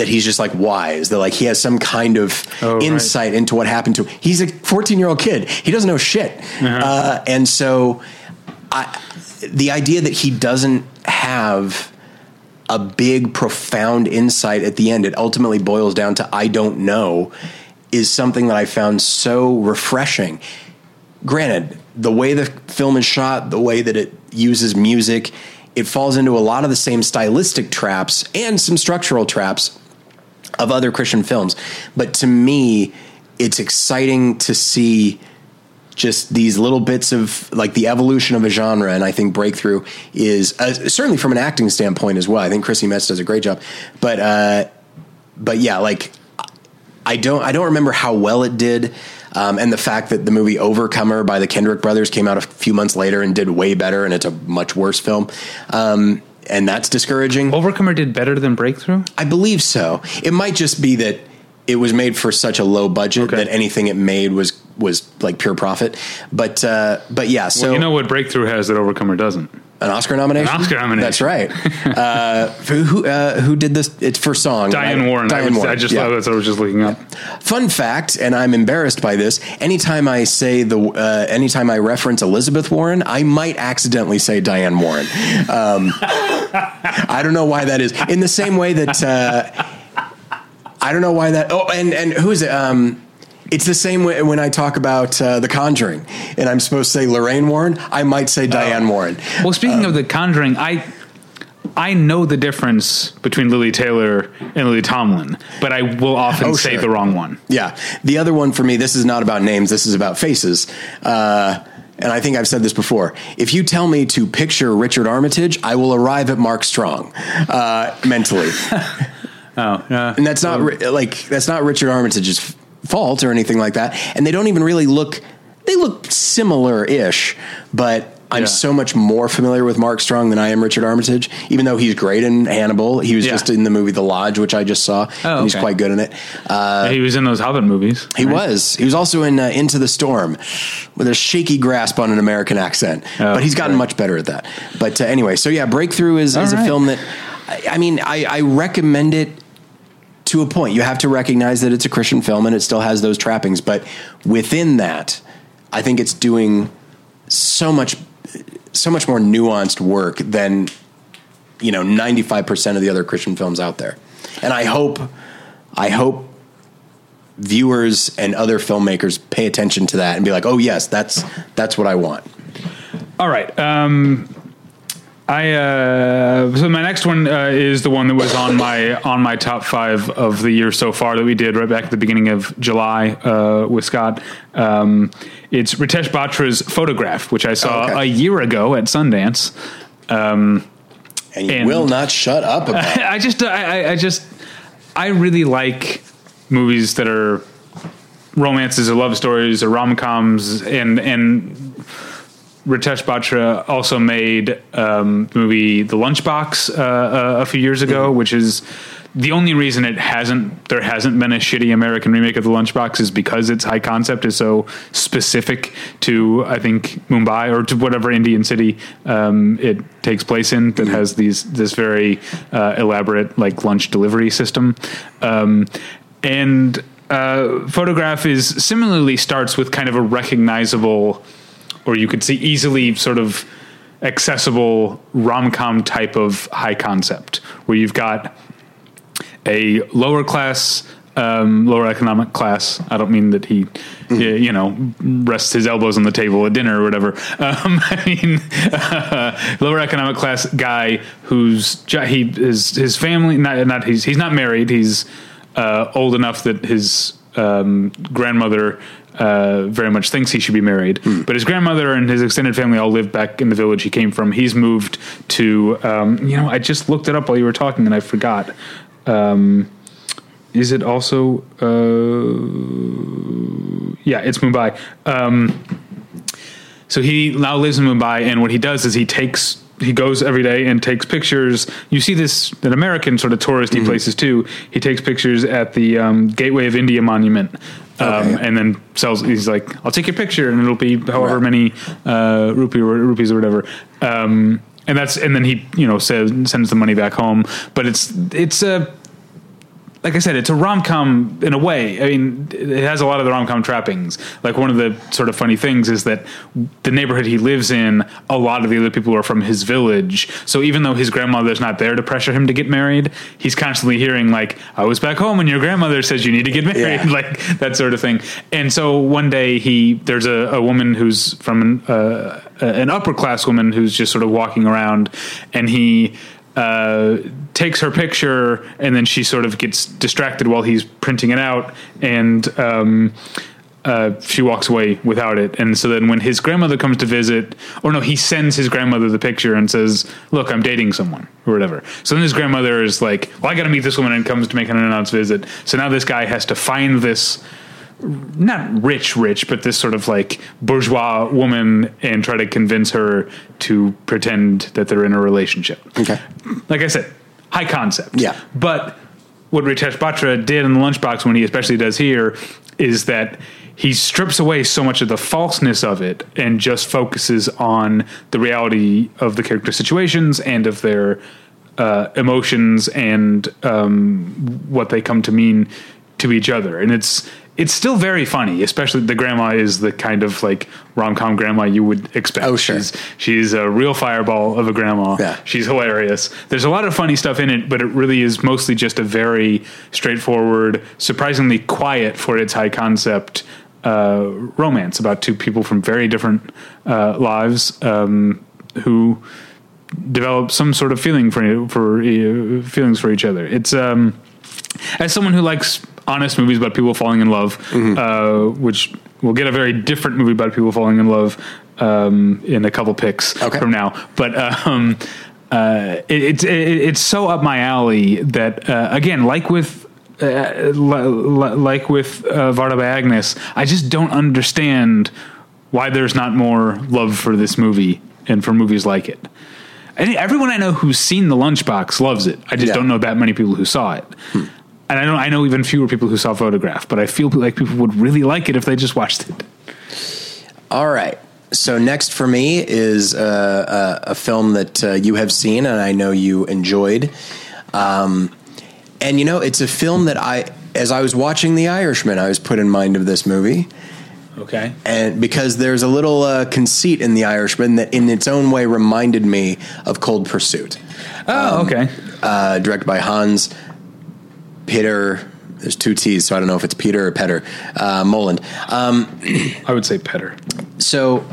just like wise, that like he has some kind of insight into what happened to him. He's a 14-year-old kid. He doesn't know shit. Uh-huh. And so the idea that he doesn't have a big, profound insight at the end, it ultimately boils down to, I don't know, is something that I found so refreshing. Granted, the way the film is shot, the way that it uses music, it falls into a lot of the same stylistic traps and some structural traps of other Christian films. But to me, it's exciting to see just these little bits of like the evolution of a genre. And I think Breakthrough is certainly from an acting standpoint as well. I think Chrissy Metz does a great job, but yeah, like I don't remember how well it did. And the fact that the movie Overcomer by the Kendrick brothers came out a few months later and did way better. And it's a much worse film. And that's discouraging. Overcomer did better than Breakthrough? I believe so. It might just be that it was made for such a low budget that anything it made was like pure profit. But yeah, so well, you know what Breakthrough has that Overcomer doesn't? An Oscar nomination? An Oscar nomination. That's right. Who did this? It's for song. Diane Warren. I just thought that's what I was just looking up. Fun fact, and I'm embarrassed by this. Anytime I say anytime I reference Elizabeth Warren, I might accidentally say Diane Warren. I don't know why that is. In the same way that, I don't know why that. Oh, and who is it? It's the same way when I talk about The Conjuring and I'm supposed to say Lorraine Warren, I might say Diane Warren. Well, speaking of The Conjuring, I know the difference between Lily Taylor and Lily Tomlin, but I will often say the wrong one. Yeah. The other one for me, this is not about names. This is about faces. And I think I've said this before. If you tell me to picture Richard Armitage, I will arrive at Mark Strong mentally. And that's not that's not Richard Armitage's fault or anything like that. And they don't even really look similar-ish, but I'm so much more familiar with Mark Strong than I am Richard Armitage, even though he's great in Hannibal. He was just in the movie The Lodge, which I just saw, and he's quite good in it. He was in those Hobbit movies. He was. He was also in Into the Storm with a shaky grasp on an American accent, but he's gotten much better at that. But anyway, so yeah, Breakthrough is a film that, I mean, I recommend it to a point. You have to recognize that it's a Christian film and it still has those trappings. But within that, I think it's doing so much more nuanced work than you know, 95% of the other Christian films out there. And I hope viewers and other filmmakers pay attention to that and be like, oh yes, that's what I want. All right. So my next one is the one that was on my top five of the year so far that we did right back at the beginning of July with Scott. It's Ritesh Batra's Photograph, which I saw a year ago at Sundance. And will not shut up about it. I really like movies that are romances or love stories or rom-coms, and Ritesh Batra also made the movie The Lunchbox a few years ago, which is the only reason there hasn't been a shitty American remake of The Lunchbox is because its high concept is so specific to, I think, Mumbai or to whatever Indian city it takes place in that has this very elaborate like lunch delivery system. And Photograph is similarly starts with kind of a recognizable, or you could see easily sort of accessible rom-com type of high concept where you've got a lower class, lower economic class. I don't mean that he, you know, rests his elbows on the table at dinner or whatever. Lower economic class guy whose family, he's not married. He's old enough that his grandmother very much thinks he should be married, but his grandmother and his extended family all live back in the village he came from. He's moved to, I just looked it up while you were talking and I forgot. Is it also, it's Mumbai. So he now lives in Mumbai, and what he does is he goes every day and takes pictures. You see this in American sort of touristy places too. He takes pictures at the Gateway of India Monument, and then sells. He's like, "I'll take your picture, and it'll be however many rupees or whatever." And then he sends the money back home. But it's like I said, it's a rom-com in a way. I mean, it has a lot of the rom-com trappings. Like, one of the sort of funny things is that the neighborhood he lives in, a lot of the other people are from his village. So even though his grandmother's not there to pressure him to get married, he's constantly hearing, like, I was back home and your grandmother says you need to get married, like that sort of thing. And so one day there's a woman who's from an upper-class woman who's just sort of walking around, and he takes her picture, and then she sort of gets distracted while he's printing it out, and she walks away without it. And so then when his grandmother comes to visit, he sends his grandmother the picture and says, look, I'm dating someone or whatever. So then his grandmother is like, well, I gotta meet this woman, and comes to make an unannounced visit. So now this guy has to find this, not rich, but this sort of like bourgeois woman, and try to convince her to pretend that they're in a relationship. Okay. Like I said, high concept. Yeah. But what Ritesh Batra did in The Lunchbox, when he especially does here, is that he strips away so much of the falseness of it and just focuses on the reality of the character situations and of their emotions and what they come to mean to each other. And it's still very funny, especially the grandma is the kind of like rom-com grandma you would expect. Oh, sure. She's a real fireball of a grandma. Yeah. She's hilarious. There's a lot of funny stuff in it, but it really is mostly just a very straightforward, surprisingly quiet for its high concept romance about two people from very different lives who develop some sort of feelings for each other. It's as someone who likes honest movies about people falling in love, which we'll get a very different movie about people falling in love in a couple picks from now. But it's so up my alley that again, like with Varda by Agnès, I just don't understand why there's not more love for this movie and for movies like it. Everyone I know who's seen The Lunchbox loves it. I just don't know that many people who saw it. And I know even fewer people who saw Photograph, but I feel like people would really like it if they just watched it. All right. So next for me is a film that you have seen and I know you enjoyed. And it's a film that as I was watching The Irishman, I was put in mind of this movie. Okay. And because there's a little conceit in The Irishman that in its own way reminded me of Cold Pursuit. Oh, okay. Directed by Hans Peter. There's two T's, so I don't know if it's Peter or Petter. Moland. I would say Petter. So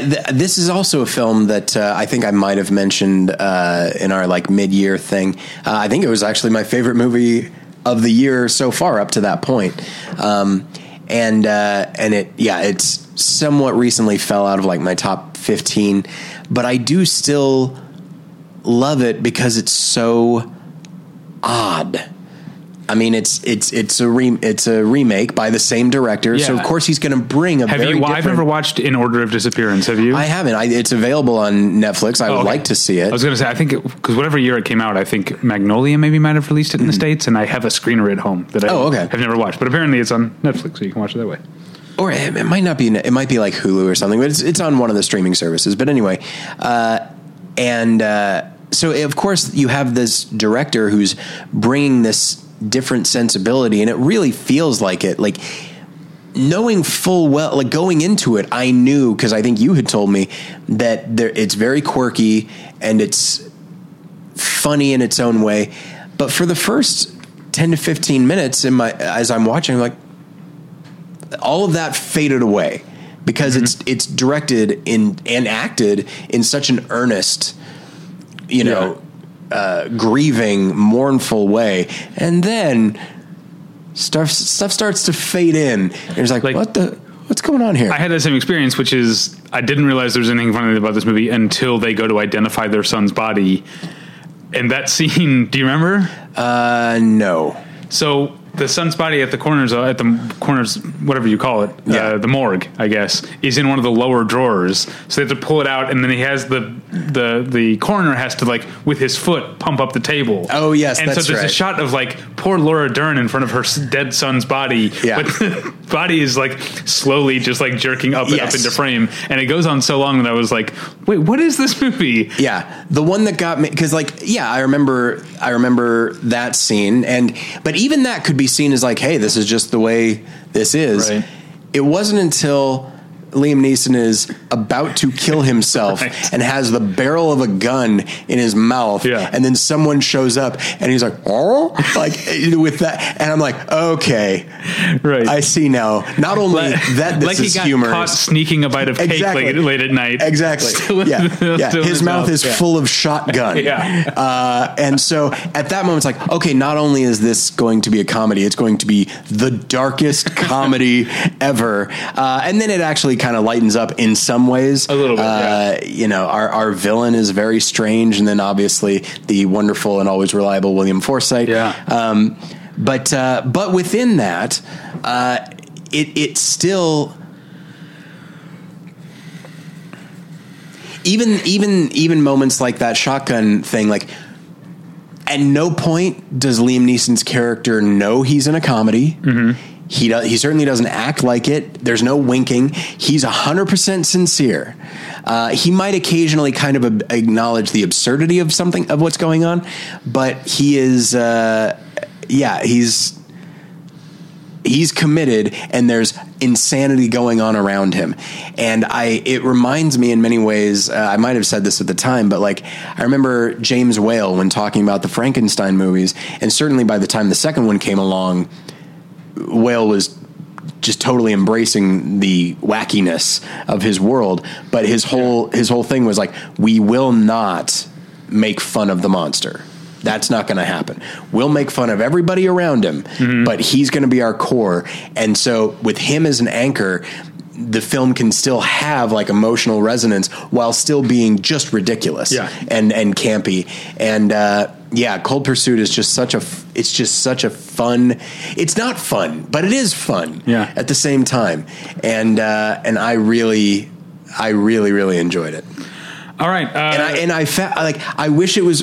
this is also a film that I think I might have mentioned in our like mid-year thing. I think it was actually my favorite movie of the year so far up to that point. And it, yeah, it's somewhat recently fell out of like my top 15, but I do still love it because it's so odd. I mean, it's a remake by the same director, yeah. So of course he's going to bring a. Have very you? Well, I've never watched In Order of Disappearance. Have you? I haven't. It's available on Netflix. I would like to see it. I was going to say, I think because whatever year it came out, I think Magnolia maybe might have released it in the States, and I have a screener at home that I have never watched, but apparently it's on Netflix, so you can watch it that way. Or it might not be. It might be like Hulu or something, but it's on one of the streaming services. But anyway, so, of course, you have this director who's bringing this different sensibility, and it really feels like it. Like, knowing full well, like, going into it, I knew, because I think you had told me, that it's very quirky, and it's funny in its own way. But for the first 10 to 15 minutes, as I'm watching, I'm like, all of that faded away, because it's directed and acted in such an earnest, you know, grieving, mournful way. And then stuff starts to fade in. And it's like what's going on here? I had that same experience, which is, I didn't realize there was anything funny about this movie until they go to identify their son's body. And that scene, do you remember? No. So the son's body at the corners, whatever you call it, the morgue, I guess, is in one of the lower drawers. So they have to pull it out, and then he has the coroner has to, like, with his foot, pump up the table. Oh yes, and that's so there's a shot of, like, poor Laura Dern in front of her dead son's body, but the body is, like, slowly just, like, jerking up and up into frame, and it goes on so long that I was like, wait, what is this movie? Yeah, the one that got me, because, like, I remember that scene, but even that could be seen as like, hey, this is just the way this is. Right. It wasn't until Liam Neeson is about to kill himself and has the barrel of a gun in his mouth, and then someone shows up and he's like, oh, like with that, and I'm like, okay, right, I see now. Not only that, this like is humor. Like he got caught sneaking a bite of cake late at night. Exactly. His mouth is full of shotgun. And so at that moment, it's like, okay, not only is this going to be a comedy, it's going to be the darkest comedy ever. And then it actually kind of lightens up in some ways a little bit. You know, our villain is very strange, and then obviously the wonderful and always reliable William Forsythe. But within that, it still even moments like that shotgun thing, like, at no point does Liam Neeson's character know he's in a comedy. Mm-hmm. He certainly doesn't act like it. There's no winking. He's 100% sincere. He might occasionally kind of acknowledge the absurdity of something, of what's going on, but he is, he's committed, and there's insanity going on around him. And it reminds me in many ways, I might have said this at the time, but, like, I remember James Whale when talking about the Frankenstein movies, and certainly by the time the second one came along, Whale was just totally embracing the wackiness of his world, but his whole thing was like, we will not make fun of the monster. That's not going to happen. We'll make fun of everybody around him, but he's going to be our core. And so with him as an anchor, the film can still have, like, emotional resonance while still being just ridiculous and campy. And, Cold Pursuit is just such a fun, it's not fun, but it is fun at the same time. And I really, really enjoyed it. All right. I wish it were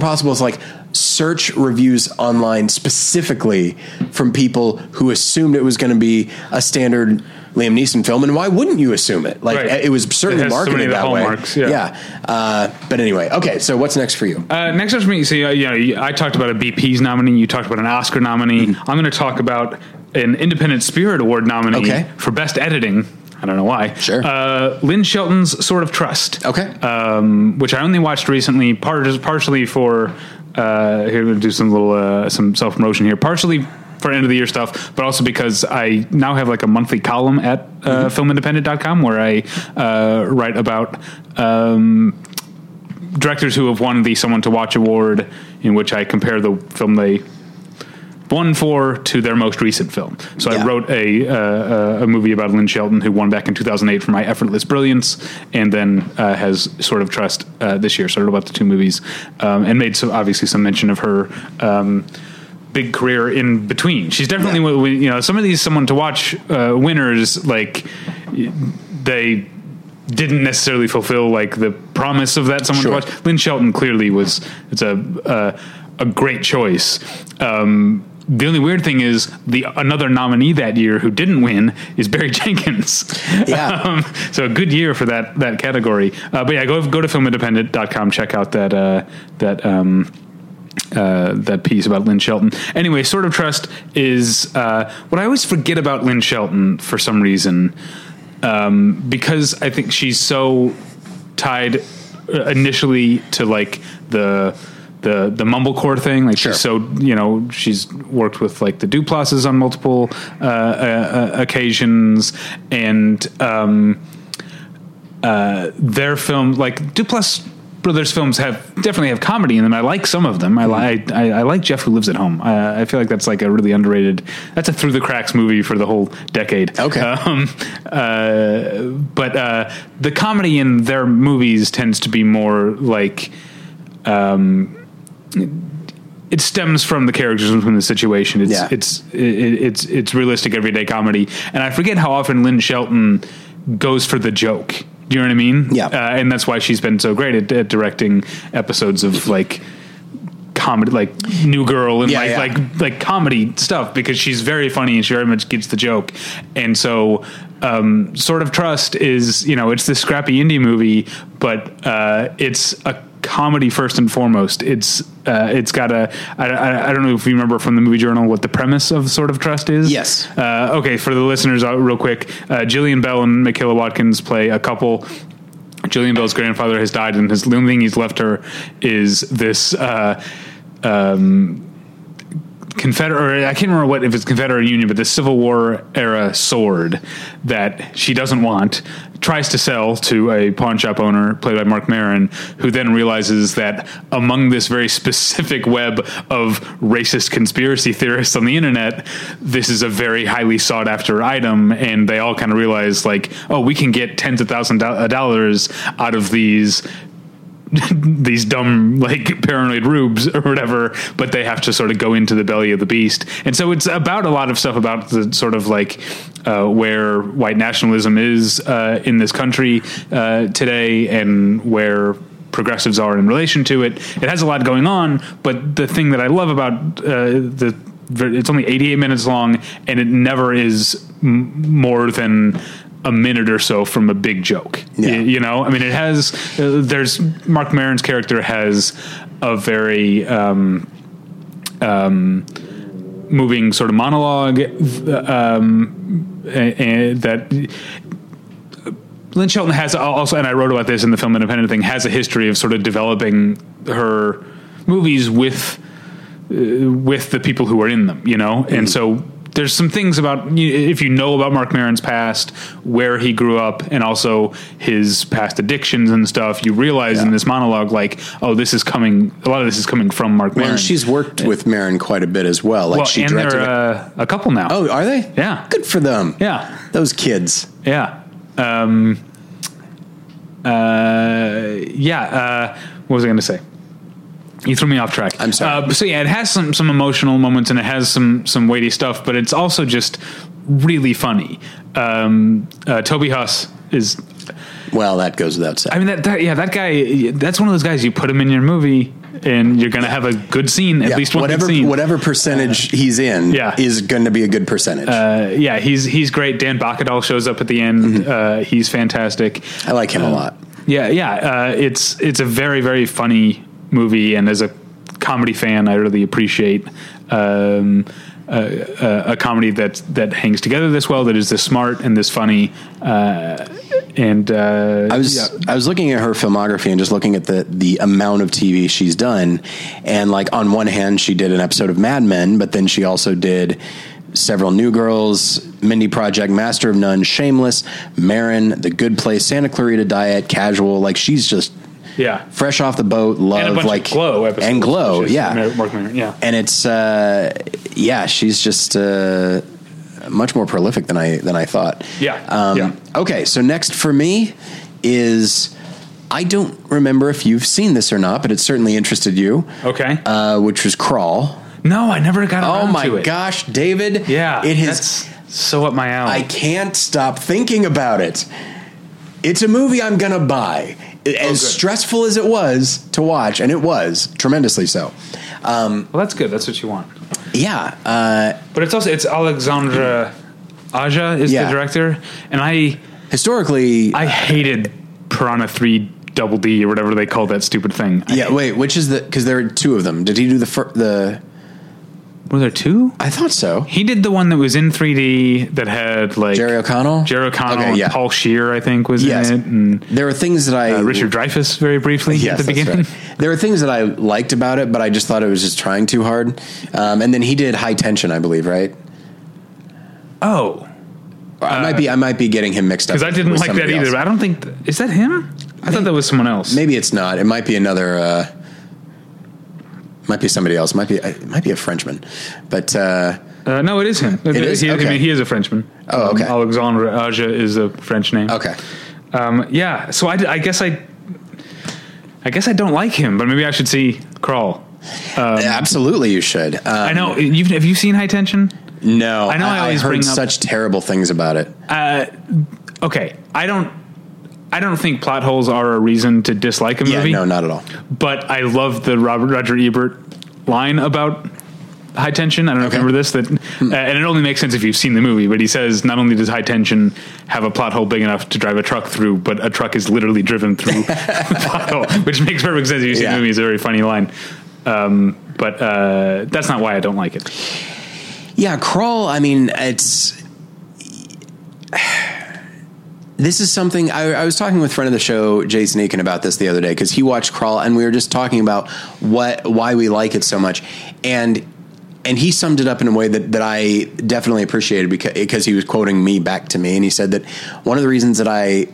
possible. It's like, search reviews online specifically from people who assumed it was going to be a standard Liam Neeson film, and why wouldn't you assume it? Like, right. It was certainly marketed that way. Yeah. But anyway, okay, so what's next for you? Next up for me, so I talked about a BP's nominee, you talked about an Oscar nominee. Mm-hmm. I'm going to talk about an Independent Spirit Award nominee for Best Editing. I don't know why. Sure. Lynn Shelton's Sword of Trust. Okay. Which I only watched recently, partially for... here we'll do some little some self promotion here, partially for end of the year stuff, but also because I now have like a monthly column at filmindependent.com where I write about directors who have won the Someone to Watch award, in which I compare the film they won for to their most recent film. So I wrote a movie about Lynn Shelton, who won back in 2008 for My Effortless Brilliance, and then has Sword of Trust this year. So I wrote about the two movies, and made some mention of her big career in between. She's definitely some of these Someone to Watch winners, like, they didn't necessarily fulfill like the promise of that Someone to Watch. Lynn Shelton clearly was a great choice. The only weird thing is another nominee that year who didn't win is Barry Jenkins. Yeah. So a good year for that category. But yeah, go to filmindependent.com, check out that piece about Lynn Shelton. Anyway, Sword of Trust is what I always forget about Lynn Shelton for some reason, because I think she's so tied initially to like the mumblecore thing, like she's so, she's worked with like the Duplasses on multiple occasions, and their film, like Duplass Brothers films definitely have comedy in them. I like some of them. I like Jeff Who Lives at Home. I feel like that's like a really underrated, that's a through the cracks movie for the whole decade. Okay. But the comedy in their movies tends to be more like, it stems from the characters, from the situation. It's realistic everyday comedy, and I forget how often Lynn Shelton goes for the joke. Do you know what I mean? Yeah, and that's why she's been so great at directing episodes of like comedy, like New Girl, and like comedy stuff, because she's very funny and she very much gets the joke. And so, Sword of Trust is it's this scrappy indie movie, but it's a comedy first and foremost. It's got I don't know if you remember from the Movie Journal what the premise of Sword of Trust is. Yes. Okay, for the listeners, real quick, Jillian Bell and Michaela Watkins play a couple. Jillian Bell's grandfather has died, and the only thing he's left her is this Confederate, I can't remember if it's Confederate or Union, but the Civil War era sword that she doesn't want, tries to sell to a pawn shop owner played by Mark Maron, who then realizes that among this very specific web of racist conspiracy theorists on the internet, this is a very highly sought after item. And they all kind of realize like, oh, we can get tens of thousands of dollars out of these dumb like paranoid rubes or whatever, but they have to sort of go into the belly of the beast. And so it's about a lot of stuff about the sort of like where white nationalism is in this country today, and where progressives are in relation to it. It has a lot going on, but the thing that I love about it's only 88 minutes long, and it never is more than a minute or so from a big joke. Yeah. It has, there's Mark Maron's character has a very moving sort of monologue and that Lynn Shelton has also, and I wrote about this in the Film Independent thing, has a history of sort of developing her movies with the people who are in them, mm-hmm. And so there's some things about, if you know about Mark Maron's past, where he grew up, and also his past addictions and stuff, you realize in this monologue, like, oh, a lot of this is coming from Mark Maron. Well, she's worked with Maron quite a bit as well. Like, she directed a couple now. Oh, are they? Yeah. Good for them. Yeah. Those kids. Yeah. What was I going to say? You threw me off track. I'm sorry. It has some emotional moments, and it has some weighty stuff, but it's also just really funny. Toby Huss is... Well, that goes without saying. I mean, that guy, that's one of those guys, you put him in your movie, and you're going to have a good scene, at least one good scene. Whatever percentage he's in is going to be a good percentage. Yeah, he's great. Dan Bacadal shows up at the end. Mm-hmm. He's fantastic. I like him a lot. Yeah, yeah. It's a very, very funny movie, and as a comedy fan, I really appreciate a comedy that hangs together this well, that is this smart and this funny. I was looking at her filmography and just looking at the amount of TV she's done, and like on one hand she did an episode of Mad Men, but then she also did several New Girls, Mindy Project, Master of None, Shameless, Marin, The Good Place, Santa Clarita Diet, Casual. Like she's just fresh off the boat, Love, and a bunch of Glow episodes. And Glow, and it's she's just much more prolific than I thought. Okay, so next for me is, I don't remember if you've seen this or not, but it certainly interested you. Okay, which was Crawl. No, I never got around to it. Oh my gosh, David! Yeah, it is so up my alley. I can't stop thinking about it. It's a movie I'm gonna buy. As stressful as it was to watch, and it was tremendously so. Well, that's good. That's what you want. Yeah, but it's Alexandra Aja is the director, and I hated Piranha 3 Double D or whatever they call that stupid thing. Which is because there are two of them. Did he do the? Were there two? I thought so. He did the one that was in 3D that had like Jerry O'Connell and Paul Scheer, I think, was in it. And there were things that Richard Dreyfuss very briefly at the beginning. Right. There were things that I liked about it, but I just thought it was just trying too hard. And then he did High Tension, I believe, right? Oh, I might be getting him mixed up because I didn't like that either. I don't think is that him. I thought that was someone else. Maybe it's not. It might be another. Might be somebody else. Might be a Frenchman, but no, it is him. It is? I mean, he is a Frenchman. Oh, okay. Alexandre Aja is a French name. Okay. So I guess I don't like him, but maybe I should see Crawl. Absolutely, you should. I know. Have you seen High Tension? No. I know. I always heard such terrible things about it. Okay. I don't think plot holes are a reason to dislike a movie. No, not at all. But I love the Roger Ebert line about High Tension. I don't know if you remember this, and it only makes sense if you've seen the movie, but he says, not only does High Tension have a plot hole big enough to drive a truck through, but a truck is literally driven through the plot hole, which makes perfect sense if you've seen the movie. It's a very funny line. But that's not why I don't like it. Yeah, Crawl, I mean, it's... This is something I was talking with a friend of the show, Jason Eakin, about this the other day, because he watched Crawl and we were just talking about why we like it so much. And he summed it up in a way that I definitely appreciated, because he was quoting me back to me. And he said that one of the reasons that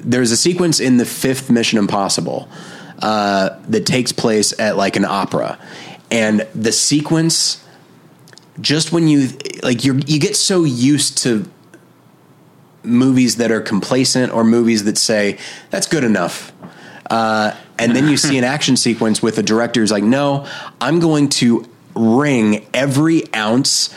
there's a sequence in the fifth Mission Impossible that takes place at like an opera, and the sequence, just when you like you get so used to movies that are complacent or movies that say that's good enough. And then you see an action sequence with a director who's like, no, I'm going to wring every ounce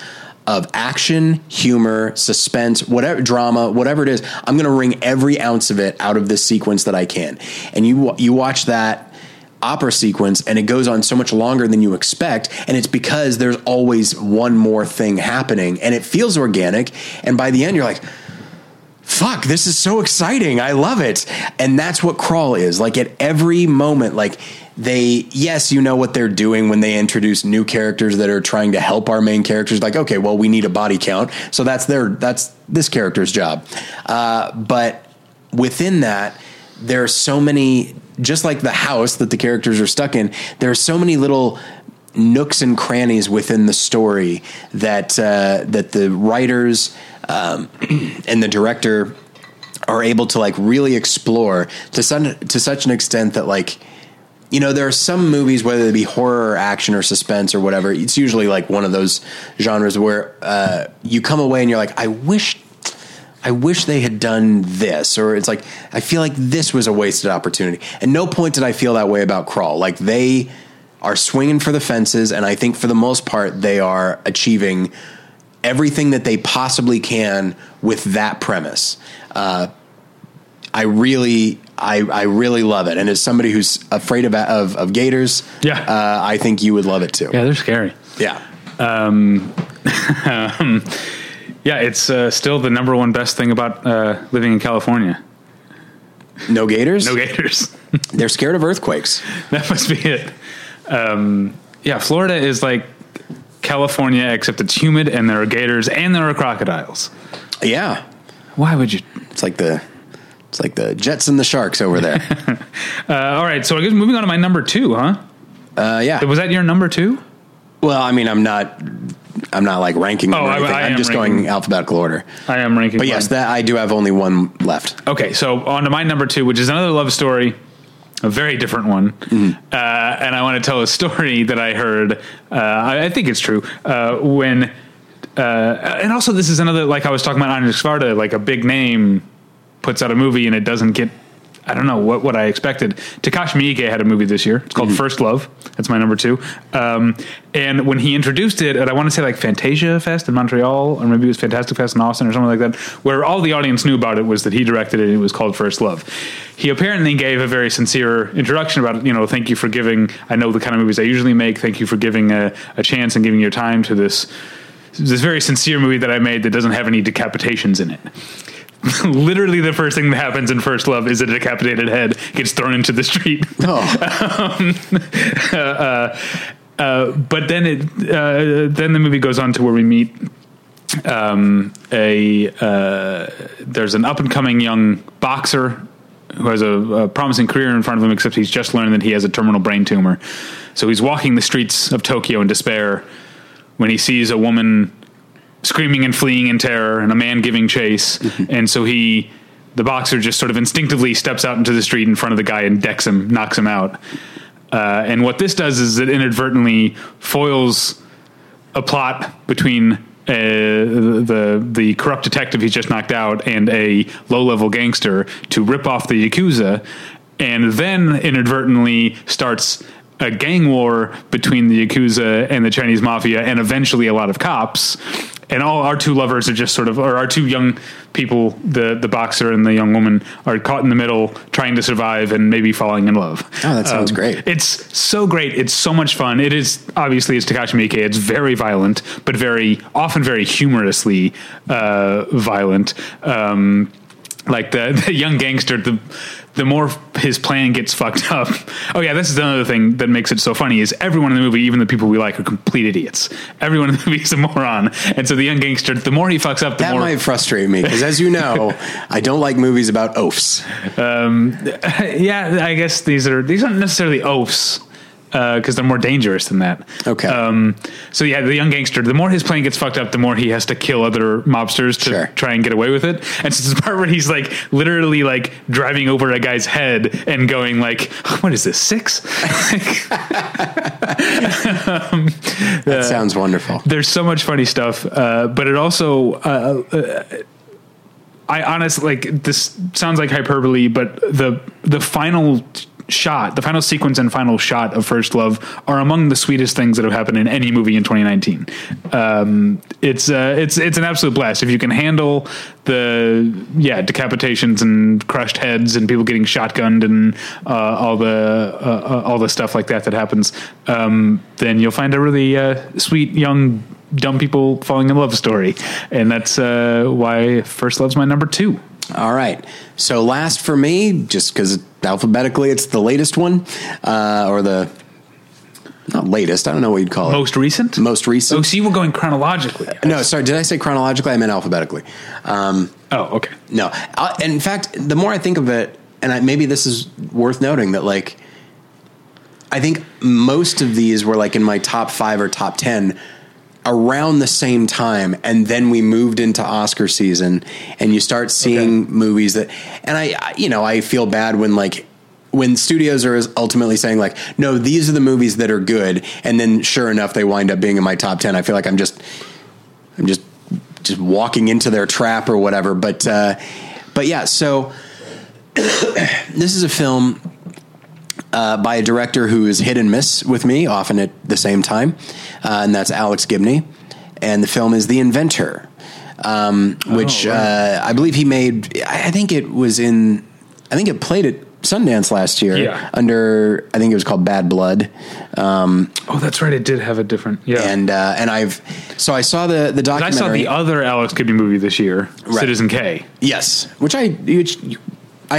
of action, humor, suspense, whatever, drama, whatever it is. I'm going to wring every ounce of it out of this sequence that I can. And you watch that opera sequence and it goes on so much longer than you expect, and it's because there's always one more thing happening, and it feels organic, and by the end you're like, fuck, this is so exciting. I love it. And that's what Crawl is. Like at every moment, like you know what they're doing when they introduce new characters that are trying to help our main characters. Like, okay, well, we need a body count. So that's this character's job. But within that, there are so many, just like the house that the characters are stuck in, there are so many little nooks and crannies within the story that the writers and the director are able to like really explore to such an extent that, like, you know, there are some movies, whether it be horror or action or suspense or whatever, it's usually like one of those genres where you come away and you're like, I wish they had done this, or it's like, I feel like this was a wasted opportunity. And no point did I feel that way about Crawl. Like they are swinging for the fences, and I think for the most part they are achieving everything that they possibly can with that premise. I really, I really love it. And as somebody who's afraid of gators, I think you would love it too. Yeah, they're scary. Yeah. Yeah, it's still the number one best thing about living in California. No gators? No gators. They're scared of earthquakes. That must be it. Yeah, Florida is like California, except it's humid, and there are gators, and there are crocodiles. Yeah. Why would you? It's like the Jets and the Sharks over there. All right, so I guess moving on to my number two, huh? Yeah. Was that your number two? Well, I mean, I'm not like ranking them or anything. I'm just going alphabetical order. I am ranking. But yes, that I do have only one left. Okay, so on to my number two, which is another love story, a very different one. Mm-hmm. And I want to tell a story that I heard. I think it's true. And also this is another, like I was talking about Agnès Varda, like a big name puts out a movie and it doesn't get, I don't know what I expected. Takashi Miike had a movie this year. It's called First Love. That's my number two. And when he introduced it, and I want to say like Fantasia Fest in Montreal, or maybe it was Fantastic Fest in Austin or something like that, where all the audience knew about it was that he directed it and it was called First Love. He apparently gave a very sincere introduction about, thank you for giving, I know the kind of movies I usually make, thank you for giving a chance and giving your time to this very sincere movie that I made that doesn't have any decapitations in it. Literally the first thing that happens in First Love is a decapitated head gets thrown into the street. Oh. But then then the movie goes on to where we meet there's an up and coming young boxer who has a promising career in front of him, except he's just learned that he has a terminal brain tumor. So he's walking the streets of Tokyo in despair when he sees a woman screaming and fleeing in terror and a man giving chase. And so the boxer just sort of instinctively steps out into the street in front of the guy and decks him, knocks him out. And what this does is it inadvertently foils a plot between the corrupt detective he's just knocked out and a low level gangster to rip off the Yakuza. And then inadvertently starts a gang war between the Yakuza and the Chinese mafia, and eventually a lot of cops. And all our two lovers are just sort of, or our two young people, the boxer and the young woman, are caught in the middle, trying to survive and maybe falling in love. Oh, that sounds great. It's so great. It's so much fun. It is, obviously, it's Takashi Miike. It's very violent, but often very humorously violent. Like the young gangster, the more his plan gets fucked up. Oh yeah, this is another thing that makes it so funny is everyone in the movie, even the people we like, are complete idiots. Everyone in the movie is a moron. And so the young gangster, the more he fucks up, that might frustrate me. Because as you know, I don't like movies about oafs. Yeah, I guess these aren't necessarily oafs. Because they're more dangerous than that. Okay. So yeah, the young gangster, the more his plan gets fucked up, the more he has to kill other mobsters to try and get away with it. And so this part where he's like literally like driving over a guy's head and going like, what is this, 6? That sounds wonderful. There's so much funny stuff. But it also, I honestly, like, this sounds like hyperbole, but the final shot, the final sequence and final shot of First Love are among the sweetest things that have happened in any movie in 2019. It's an absolute blast. If you can handle the decapitations and crushed heads and people getting shotgunned and all the stuff like that happens, then you'll find a really sweet young dumb people falling in love story, and that's why First Love's my number two. All right. So last for me, just because alphabetically it's the latest one, or the not latest, I don't know what you'd call it. Most recent. Oh, so you were going chronologically. No, sorry. Did I say chronologically? I meant alphabetically. Oh, okay. No. In fact, the more I think of it, and maybe this is worth noting that, like, I think most of these were like in my top 5 or top 10 around the same time, and then we moved into Oscar season and you start seeing movies that, and I feel bad when studios are ultimately saying like, no, these are the movies that are good, and then sure enough they wind up being in my top 10. I feel like I'm just walking into their trap or whatever, but yeah, so this is a film by a director who is hit and miss with me, often at the same time, and that's Alex Gibney. And the film is The Inventor, which I believe he made. I think it played at Sundance last year under, I think it was called Bad Blood. Oh, that's right. It did have a different, and I saw the documentary. I saw the other Alex Gibney movie this year, right. Citizen K. Yes. Which I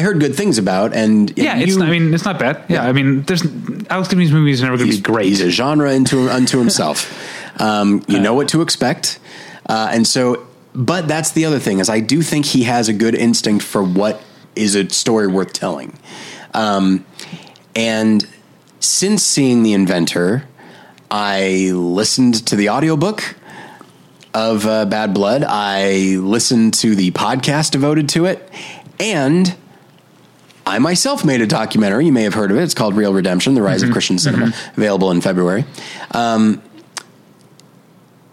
heard good things about, and it's not bad. Yeah. I mean, there's Alex Gibney's movies are never going to be great. He's a genre unto himself. You know what to expect. But that's the other thing is I do think he has a good instinct for what is a story worth telling. And since seeing The Inventor, I listened to the audiobook of Bad Blood. I listened to the podcast devoted to it. And I myself made a documentary. You may have heard of it. It's called Real Redemption, The Rise of Christian Cinema, available in February.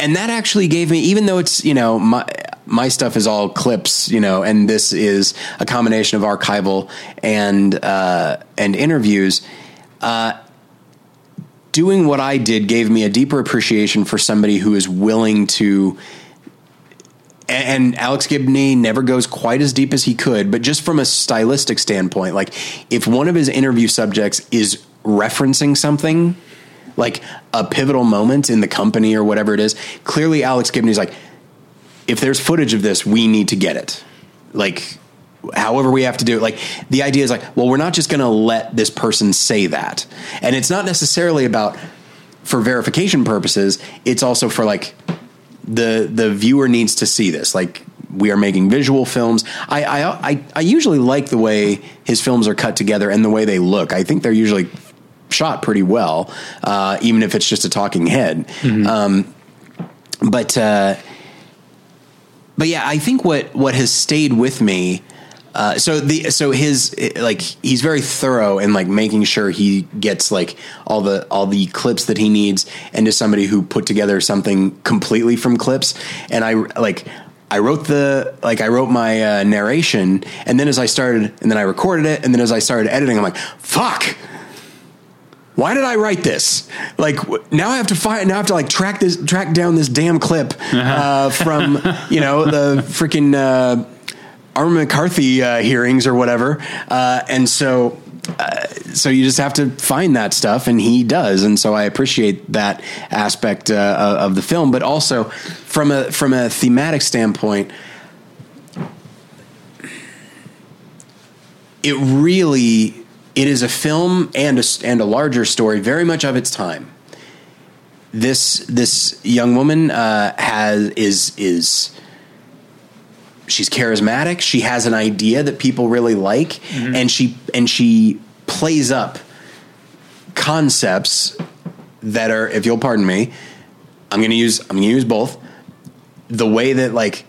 And that actually gave me, even though it's, my stuff is all clips, and this is a combination of archival and interviews. Doing what I did gave me a deeper appreciation for somebody who is willing to. And Alex Gibney never goes quite as deep as he could, but just from a stylistic standpoint, like if one of his interview subjects is referencing something, like a pivotal moment in the company or whatever it is, clearly Alex Gibney's like, if there's footage of this, we need to get it. Like, however we have to do it. Like, the idea is like, well, we're not just going to let this person say that. And it's not necessarily about for verification purposes. It's also for like the viewer needs to see this. Like, we are making visual films. I usually like the way his films are cut together and the way they look. I think they're usually shot pretty well, even if it's just a talking head. But yeah, I think what has stayed with me, his like he's very thorough in like making sure he gets like all the clips that he needs, and is somebody who put together something completely from clips. And I wrote my narration, and then I recorded it, and then as I started editing, I'm like, fuck. Why did I write this? Like now I have to track down this damn clip from, the freaking Arma McCarthy hearings or whatever. So you just have to find that stuff, and he does. And so I appreciate that aspect of the film, but also from a thematic standpoint, it is a film and a larger story, very much of its time. This young woman she's charismatic. She has an idea that people really like, and she plays up concepts that are, if you'll pardon me, I'm going to use both. The way that like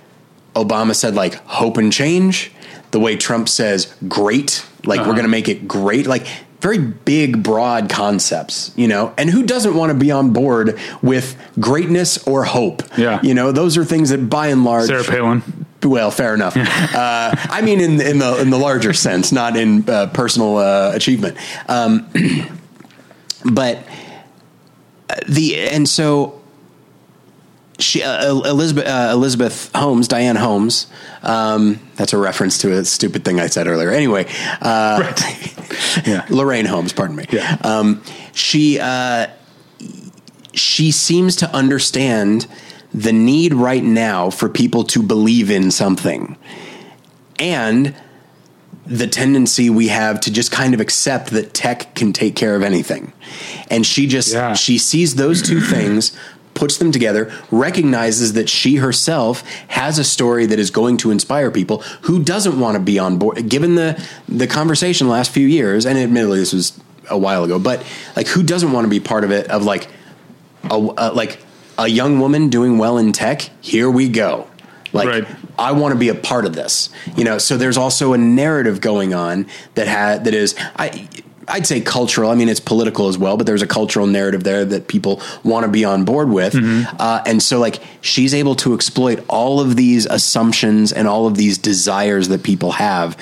Obama said, like hope and change. The way Trump says great, like we're going to make it great, like very big, broad concepts, and who doesn't want to be on board with greatness or hope? Yeah. Those are things that by and large, Sarah Palin. Well, fair enough. I mean, in the larger sense, not in personal achievement. Elizabeth Holmes, Diane Holmes. That's a reference to a stupid thing I said earlier. Anyway, right. Yeah. Lorraine Holmes, pardon me. Yeah. She seems to understand the need right now for people to believe in something, and the tendency we have to just kind of accept that tech can take care of anything. And she sees those two things, puts them together, recognizes that she herself has a story that is going to inspire people. Who doesn't want to be on board, given the conversation last few years? And admittedly, this was a while ago, but like, who doesn't want to be part of it, of like a young woman doing well in tech? Here we go. Like, right. I want to be a part of this, so there's also a narrative going on I'd say cultural. I mean, it's political as well, but there's a cultural narrative there that people want to be on board with. And so like she's able to exploit all of these assumptions and all of these desires that people have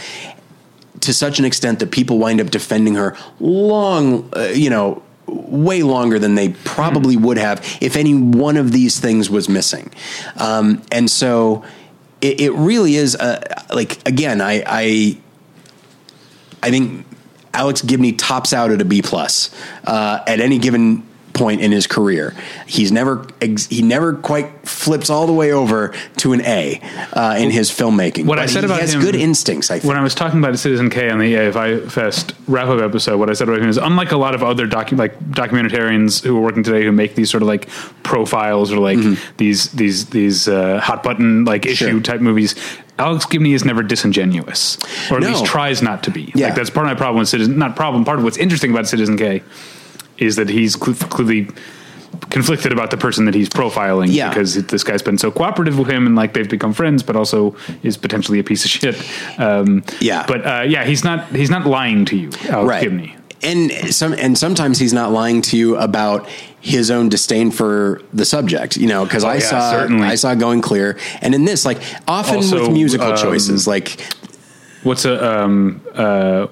to such an extent that people wind up defending her way longer than they probably would have if any one of these things was missing. And so it really is, I think Alex Gibney tops out at a B+ at any given point in his career. He never quite flips all the way over to an A in his filmmaking. What I said about him, he has good instincts, I think. When I was talking about Citizen K on the EAFI Fest wrap-up episode, what I said about him is, unlike a lot of other documentarians who are working today who make these sort of like profiles or like these hot button like issue type movies, Alex Gibney is never disingenuous, or at least tries not to be. Yeah. Like that's part of my problem with part of what's interesting about Citizen K is that he's clearly conflicted about the person that he's profiling because this guy's been so cooperative with him and like they've become friends, but also is potentially a piece of shit. But he's not lying to you, Alex Gibney. And sometimes he's not lying to you about his own disdain for the subject, you know, because I saw Going Clear. And in this, like often also, with musical choices, like what's I can't remember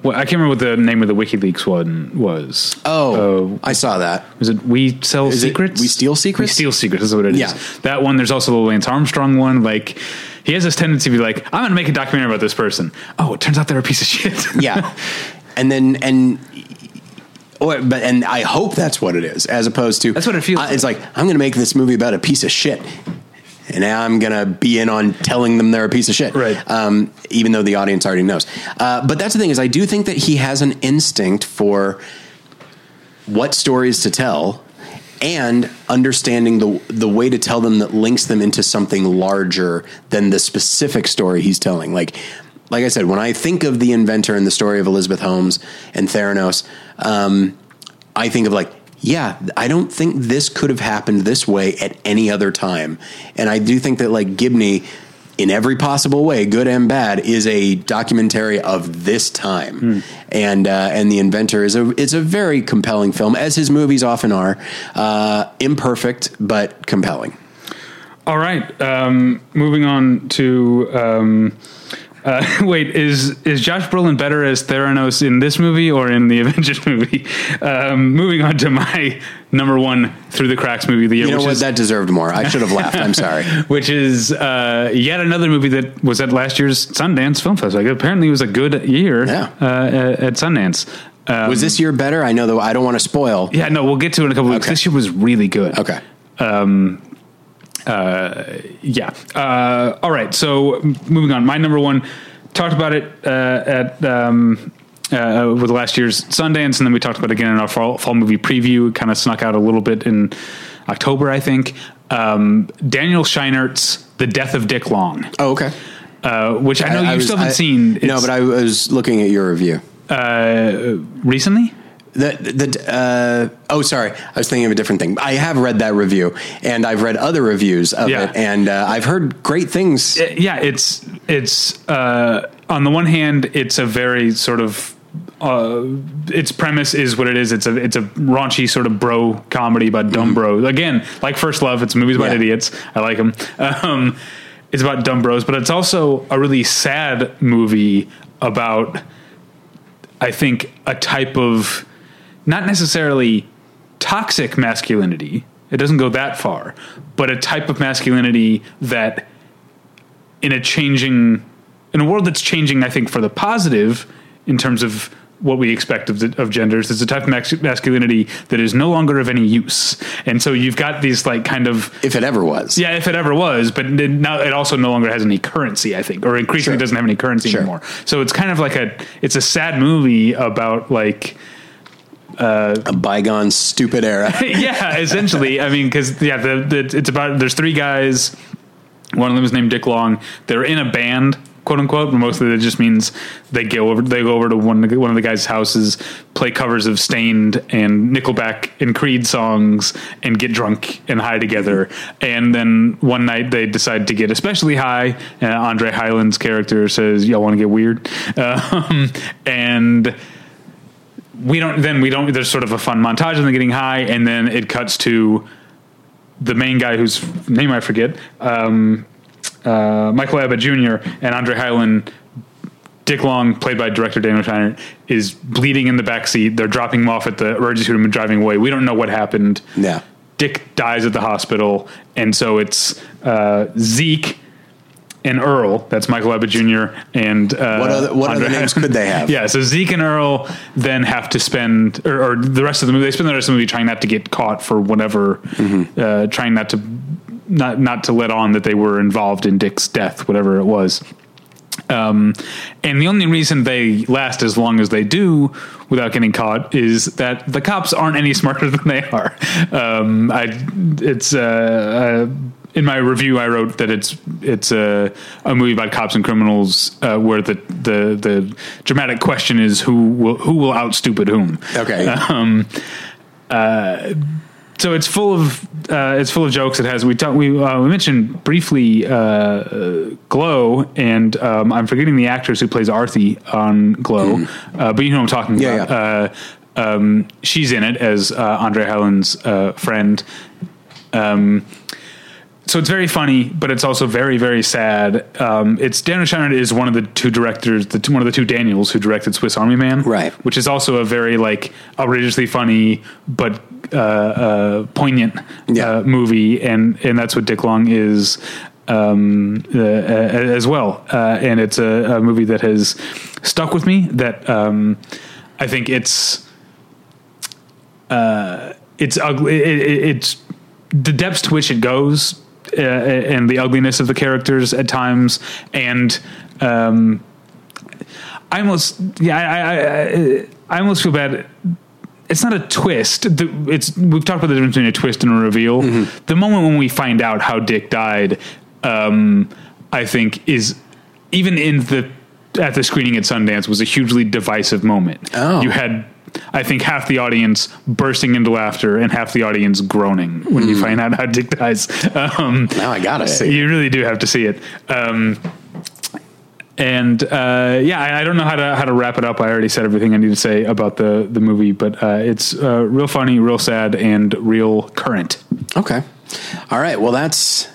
what the name of the WikiLeaks one was. Oh, I saw that. Was it We Sell Secrets? We Steal Secrets? We Steal Secrets is what it is. That one, there's also the Lance Armstrong one. Like, he has this tendency to be like, I'm going to make a documentary about this person. Oh, it turns out they're a piece of shit. And I hope that's what it is, as opposed to... That's what it feels like. It's like, I'm going to make this movie about a piece of shit. And now I'm going to be in on telling them they're a piece of shit. Right. Even though the audience already knows. But that's the thing is I do think that he has an instinct for what stories to tell and understanding the way to tell them that links them into something larger than the specific story he's telling. Like I said, when I think of The Inventor and the story of Elizabeth Holmes and Theranos, I think of like, yeah, I don't think this could have happened this way at any other time. And I do think that like Gibney, in every possible way, good and bad, is a documentary of this time. And The Inventor is a very compelling film, as his movies often are, imperfect, but compelling. All right. Moving on to, wait, is Josh Brolin better as Theranos in this movie or in the Avengers movie? Moving on to my number one Through the Cracks movie of the year. That deserved more. I should have laughed. I'm sorry. Which is yet another movie that was at last year's Sundance Film Festival. Like, apparently it was a good year at Sundance. Was this year better? I know, though, I don't want to spoil. Yeah, no, we'll get to it in a couple of weeks. This year was really good. Okay. All right. So moving on, my number one, talked about it, with last year's Sundance. And then we talked about it again in our fall movie preview. It kind of snuck out a little bit in October, I think. Daniel Scheinert's The Death of Dick Long. Oh, okay. Which I know you still haven't seen. No, but I was looking at your review, recently. Sorry. I was thinking of a different thing. I have read that review and I've read other reviews of it. And, I've heard great things. It's on the one hand, it's a very sort of, its premise is what it is. It's a raunchy sort of bro comedy about dumb bros. Again, like First Love, it's movies about idiots. I like them. It's about dumb bros, but it's also a really sad movie about, I think, a type of, not necessarily toxic masculinity, it doesn't go that far, but a type of masculinity that in a world that's changing, I think, for the positive in terms of what we expect of genders, is a type of masculinity that is no longer of any use. And so you've got these like kind of, if it ever was, but now it also no longer has any currency, I think, or increasingly doesn't have any currency anymore. So it's kind of like it's a sad movie about like, a bygone stupid era. Yeah, essentially. I mean, cause it's about, there's three guys. One of them is named Dick Long. They're in a band, quote unquote. But mostly that just means they go over to one of the guys' houses, play covers of Stained and Nickelback and Creed songs and get drunk and high together. And then one night they decide to get especially high. Andre Highland's character says, y'all want to get weird. There's sort of a fun montage of them getting high, and then it cuts to the main guy whose name I forget, Michael Abbott Jr. and Andre Hyland. Dick Long, played by director Daniel Scheinert, is bleeding in the backseat. They're dropping him off at the emergency room and driving away. We don't know what happened. Yeah. Dick dies at the hospital, and so it's Zeke and Earl. That's Michael Abbott Jr. and what other names could they have? Yeah, so Zeke and Earl then have to spend or the rest of the movie. They spend the rest of the movie trying not to get caught for whatever, trying not to let on that they were involved in Dick's death, whatever it was. And the only reason they last as long as they do without getting caught is that the cops aren't any smarter than they are. In my review, I wrote that it's a movie about cops and criminals, where the dramatic question is who will out-stupid whom. Okay. So it's full of jokes. It has we mentioned briefly Glow, and I'm forgetting the actress who plays Arthi on Glow, but you know what I'm talking about. Yeah. She's in it as Andre Highland's friend. So it's very funny, but it's also very, very sad. It's Daniel Scheinert is one of the two directors, one of the two Daniels who directed Swiss Army Man, right? Which is also a very outrageously funny but poignant movie, and that's what Dick Long is as well. And it's a movie that has stuck with me. That I think it's ugly. It's the depths to which it goes. And the ugliness of the characters at times, and I almost feel bad. It's not a twist. We've talked about the difference between a twist and a reveal. Mm-hmm. The moment when we find out how Dick died, I think is even at the screening at Sundance was a hugely divisive moment. Oh. You had, I think, half the audience bursting into laughter and half the audience groaning when you find out how Dick dies. Now I gotta see it. You really do have to see it. I don't know how to wrap it up. I already said everything I need to say about the movie, but it's real funny, real sad, and real current. Okay. All right. Well, that's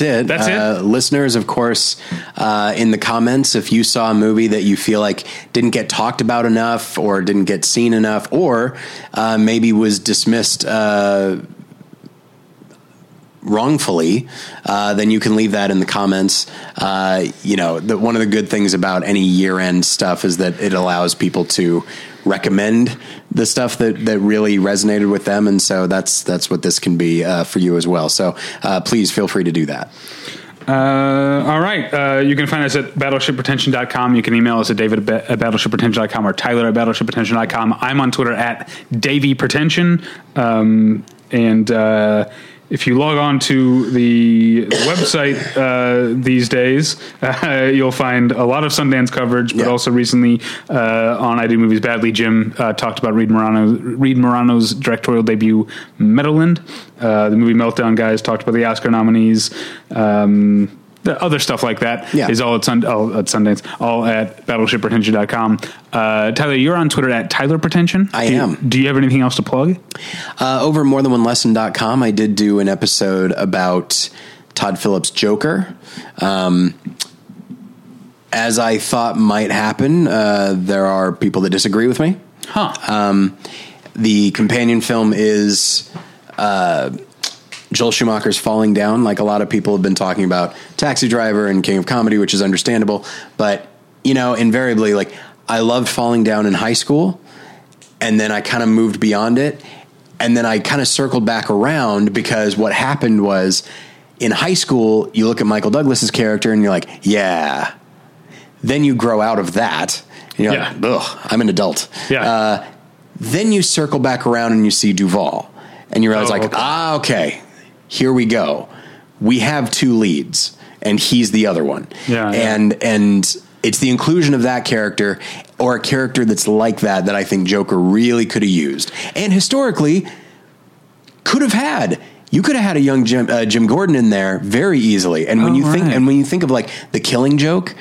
it. That's it. Listeners, of course, in the comments, if you saw a movie that you feel like didn't get talked about enough or didn't get seen enough, or maybe was dismissed wrongfully, then you can leave that in the comments. One of the good things about any year-end stuff is that it allows people to recommend the stuff that really resonated with them, and so that's what this can be for you as well. So please feel free to do that. All right. You can find us at battleshipretention.com. You can email us at David at battleshipretention.com or Tyler at battleshipretention.com. I'm on Twitter at DavyPretension. If you log on to the website these days, you'll find a lot of Sundance coverage, but also recently on I Do Movies Badly, Jim talked about Reed Morano's directorial debut, Meadowland. The movie Meltdown guys talked about the Oscar nominees. The other stuff like that is all at Sundance, all at battleshipretention.com. Tyler, you're on Twitter at Tyler Pretension. I am. Do you have anything else to plug? Over morethanonelesson.com, I did do an episode about Todd Phillips' Joker. As I thought might happen, there are people that disagree with me. Huh. The companion film is... Joel Schumacher's Falling Down, like a lot of people have been talking about Taxi Driver and King of Comedy, which is understandable, but invariably, I loved Falling Down in high school, and then I kind of moved beyond it, and then I kind of circled back around, because what happened was, in high school, you look at Michael Douglas's character and you're like, yeah. Then you grow out of that, and you're like, ugh, I'm an adult. Yeah. Then you circle back around and you see Duvall, and you realize, okay. Here we go. We have two leads, and he's the other one. And it's the inclusion of that character, or a character that's like that I think Joker really could have used, and historically could have had. You could have had a young Jim Gordon in there very easily. And when you think of The Killing Joke,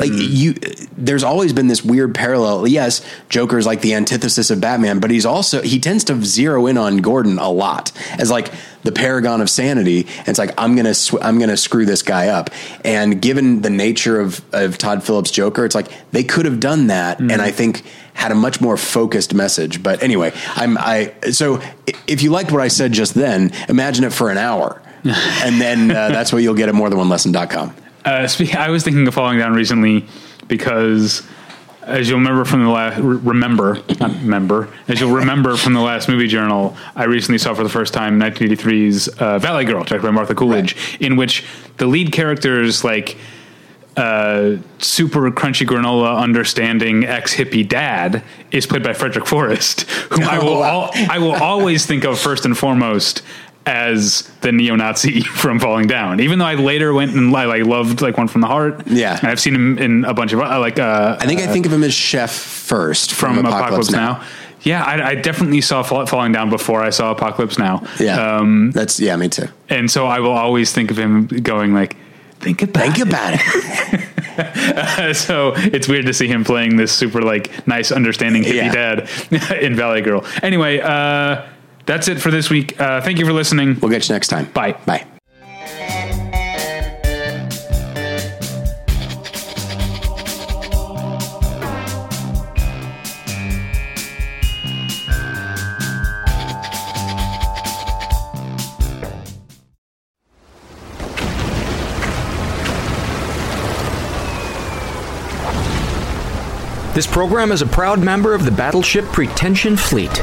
there's always been this weird parallel. Yes, Joker's the antithesis of Batman, but he tends to zero in on Gordon a lot as the paragon of sanity. And it's I'm going to screw this guy up. And given the nature of Todd Phillips' Joker, it's they could have done that. Mm-hmm. And I think had a much more focused message. But anyway, so if you liked what I said just then, imagine it for an hour and then that's what you'll get at morethanonelesson.com. I was thinking of Falling Down recently because, as you'll remember from the last, as you'll remember from the last Movie Journal, I recently saw for the first time 1983's Valley Girl, directed by Martha Coolidge, in which the lead character's like super crunchy granola understanding ex-hippie dad is played by Frederick Forrest, whom I will always think of first and foremost as the neo-Nazi from Falling Down, even though I later went and loved One from the Heart. Yeah, and I've seen him in a bunch of I think of him as Chef first from Apocalypse Now. Yeah, I definitely saw Falling Down before I saw Apocalypse Now. Yeah, me too. And so I will always think of him going like, think about it. So it's weird to see him playing this super nice understanding hippie dad in Valley Girl. Anyway, that's it for this week. Thank you for listening. We'll get you next time. Bye. Bye. This program is a proud member of the Battleship Pretension Fleet.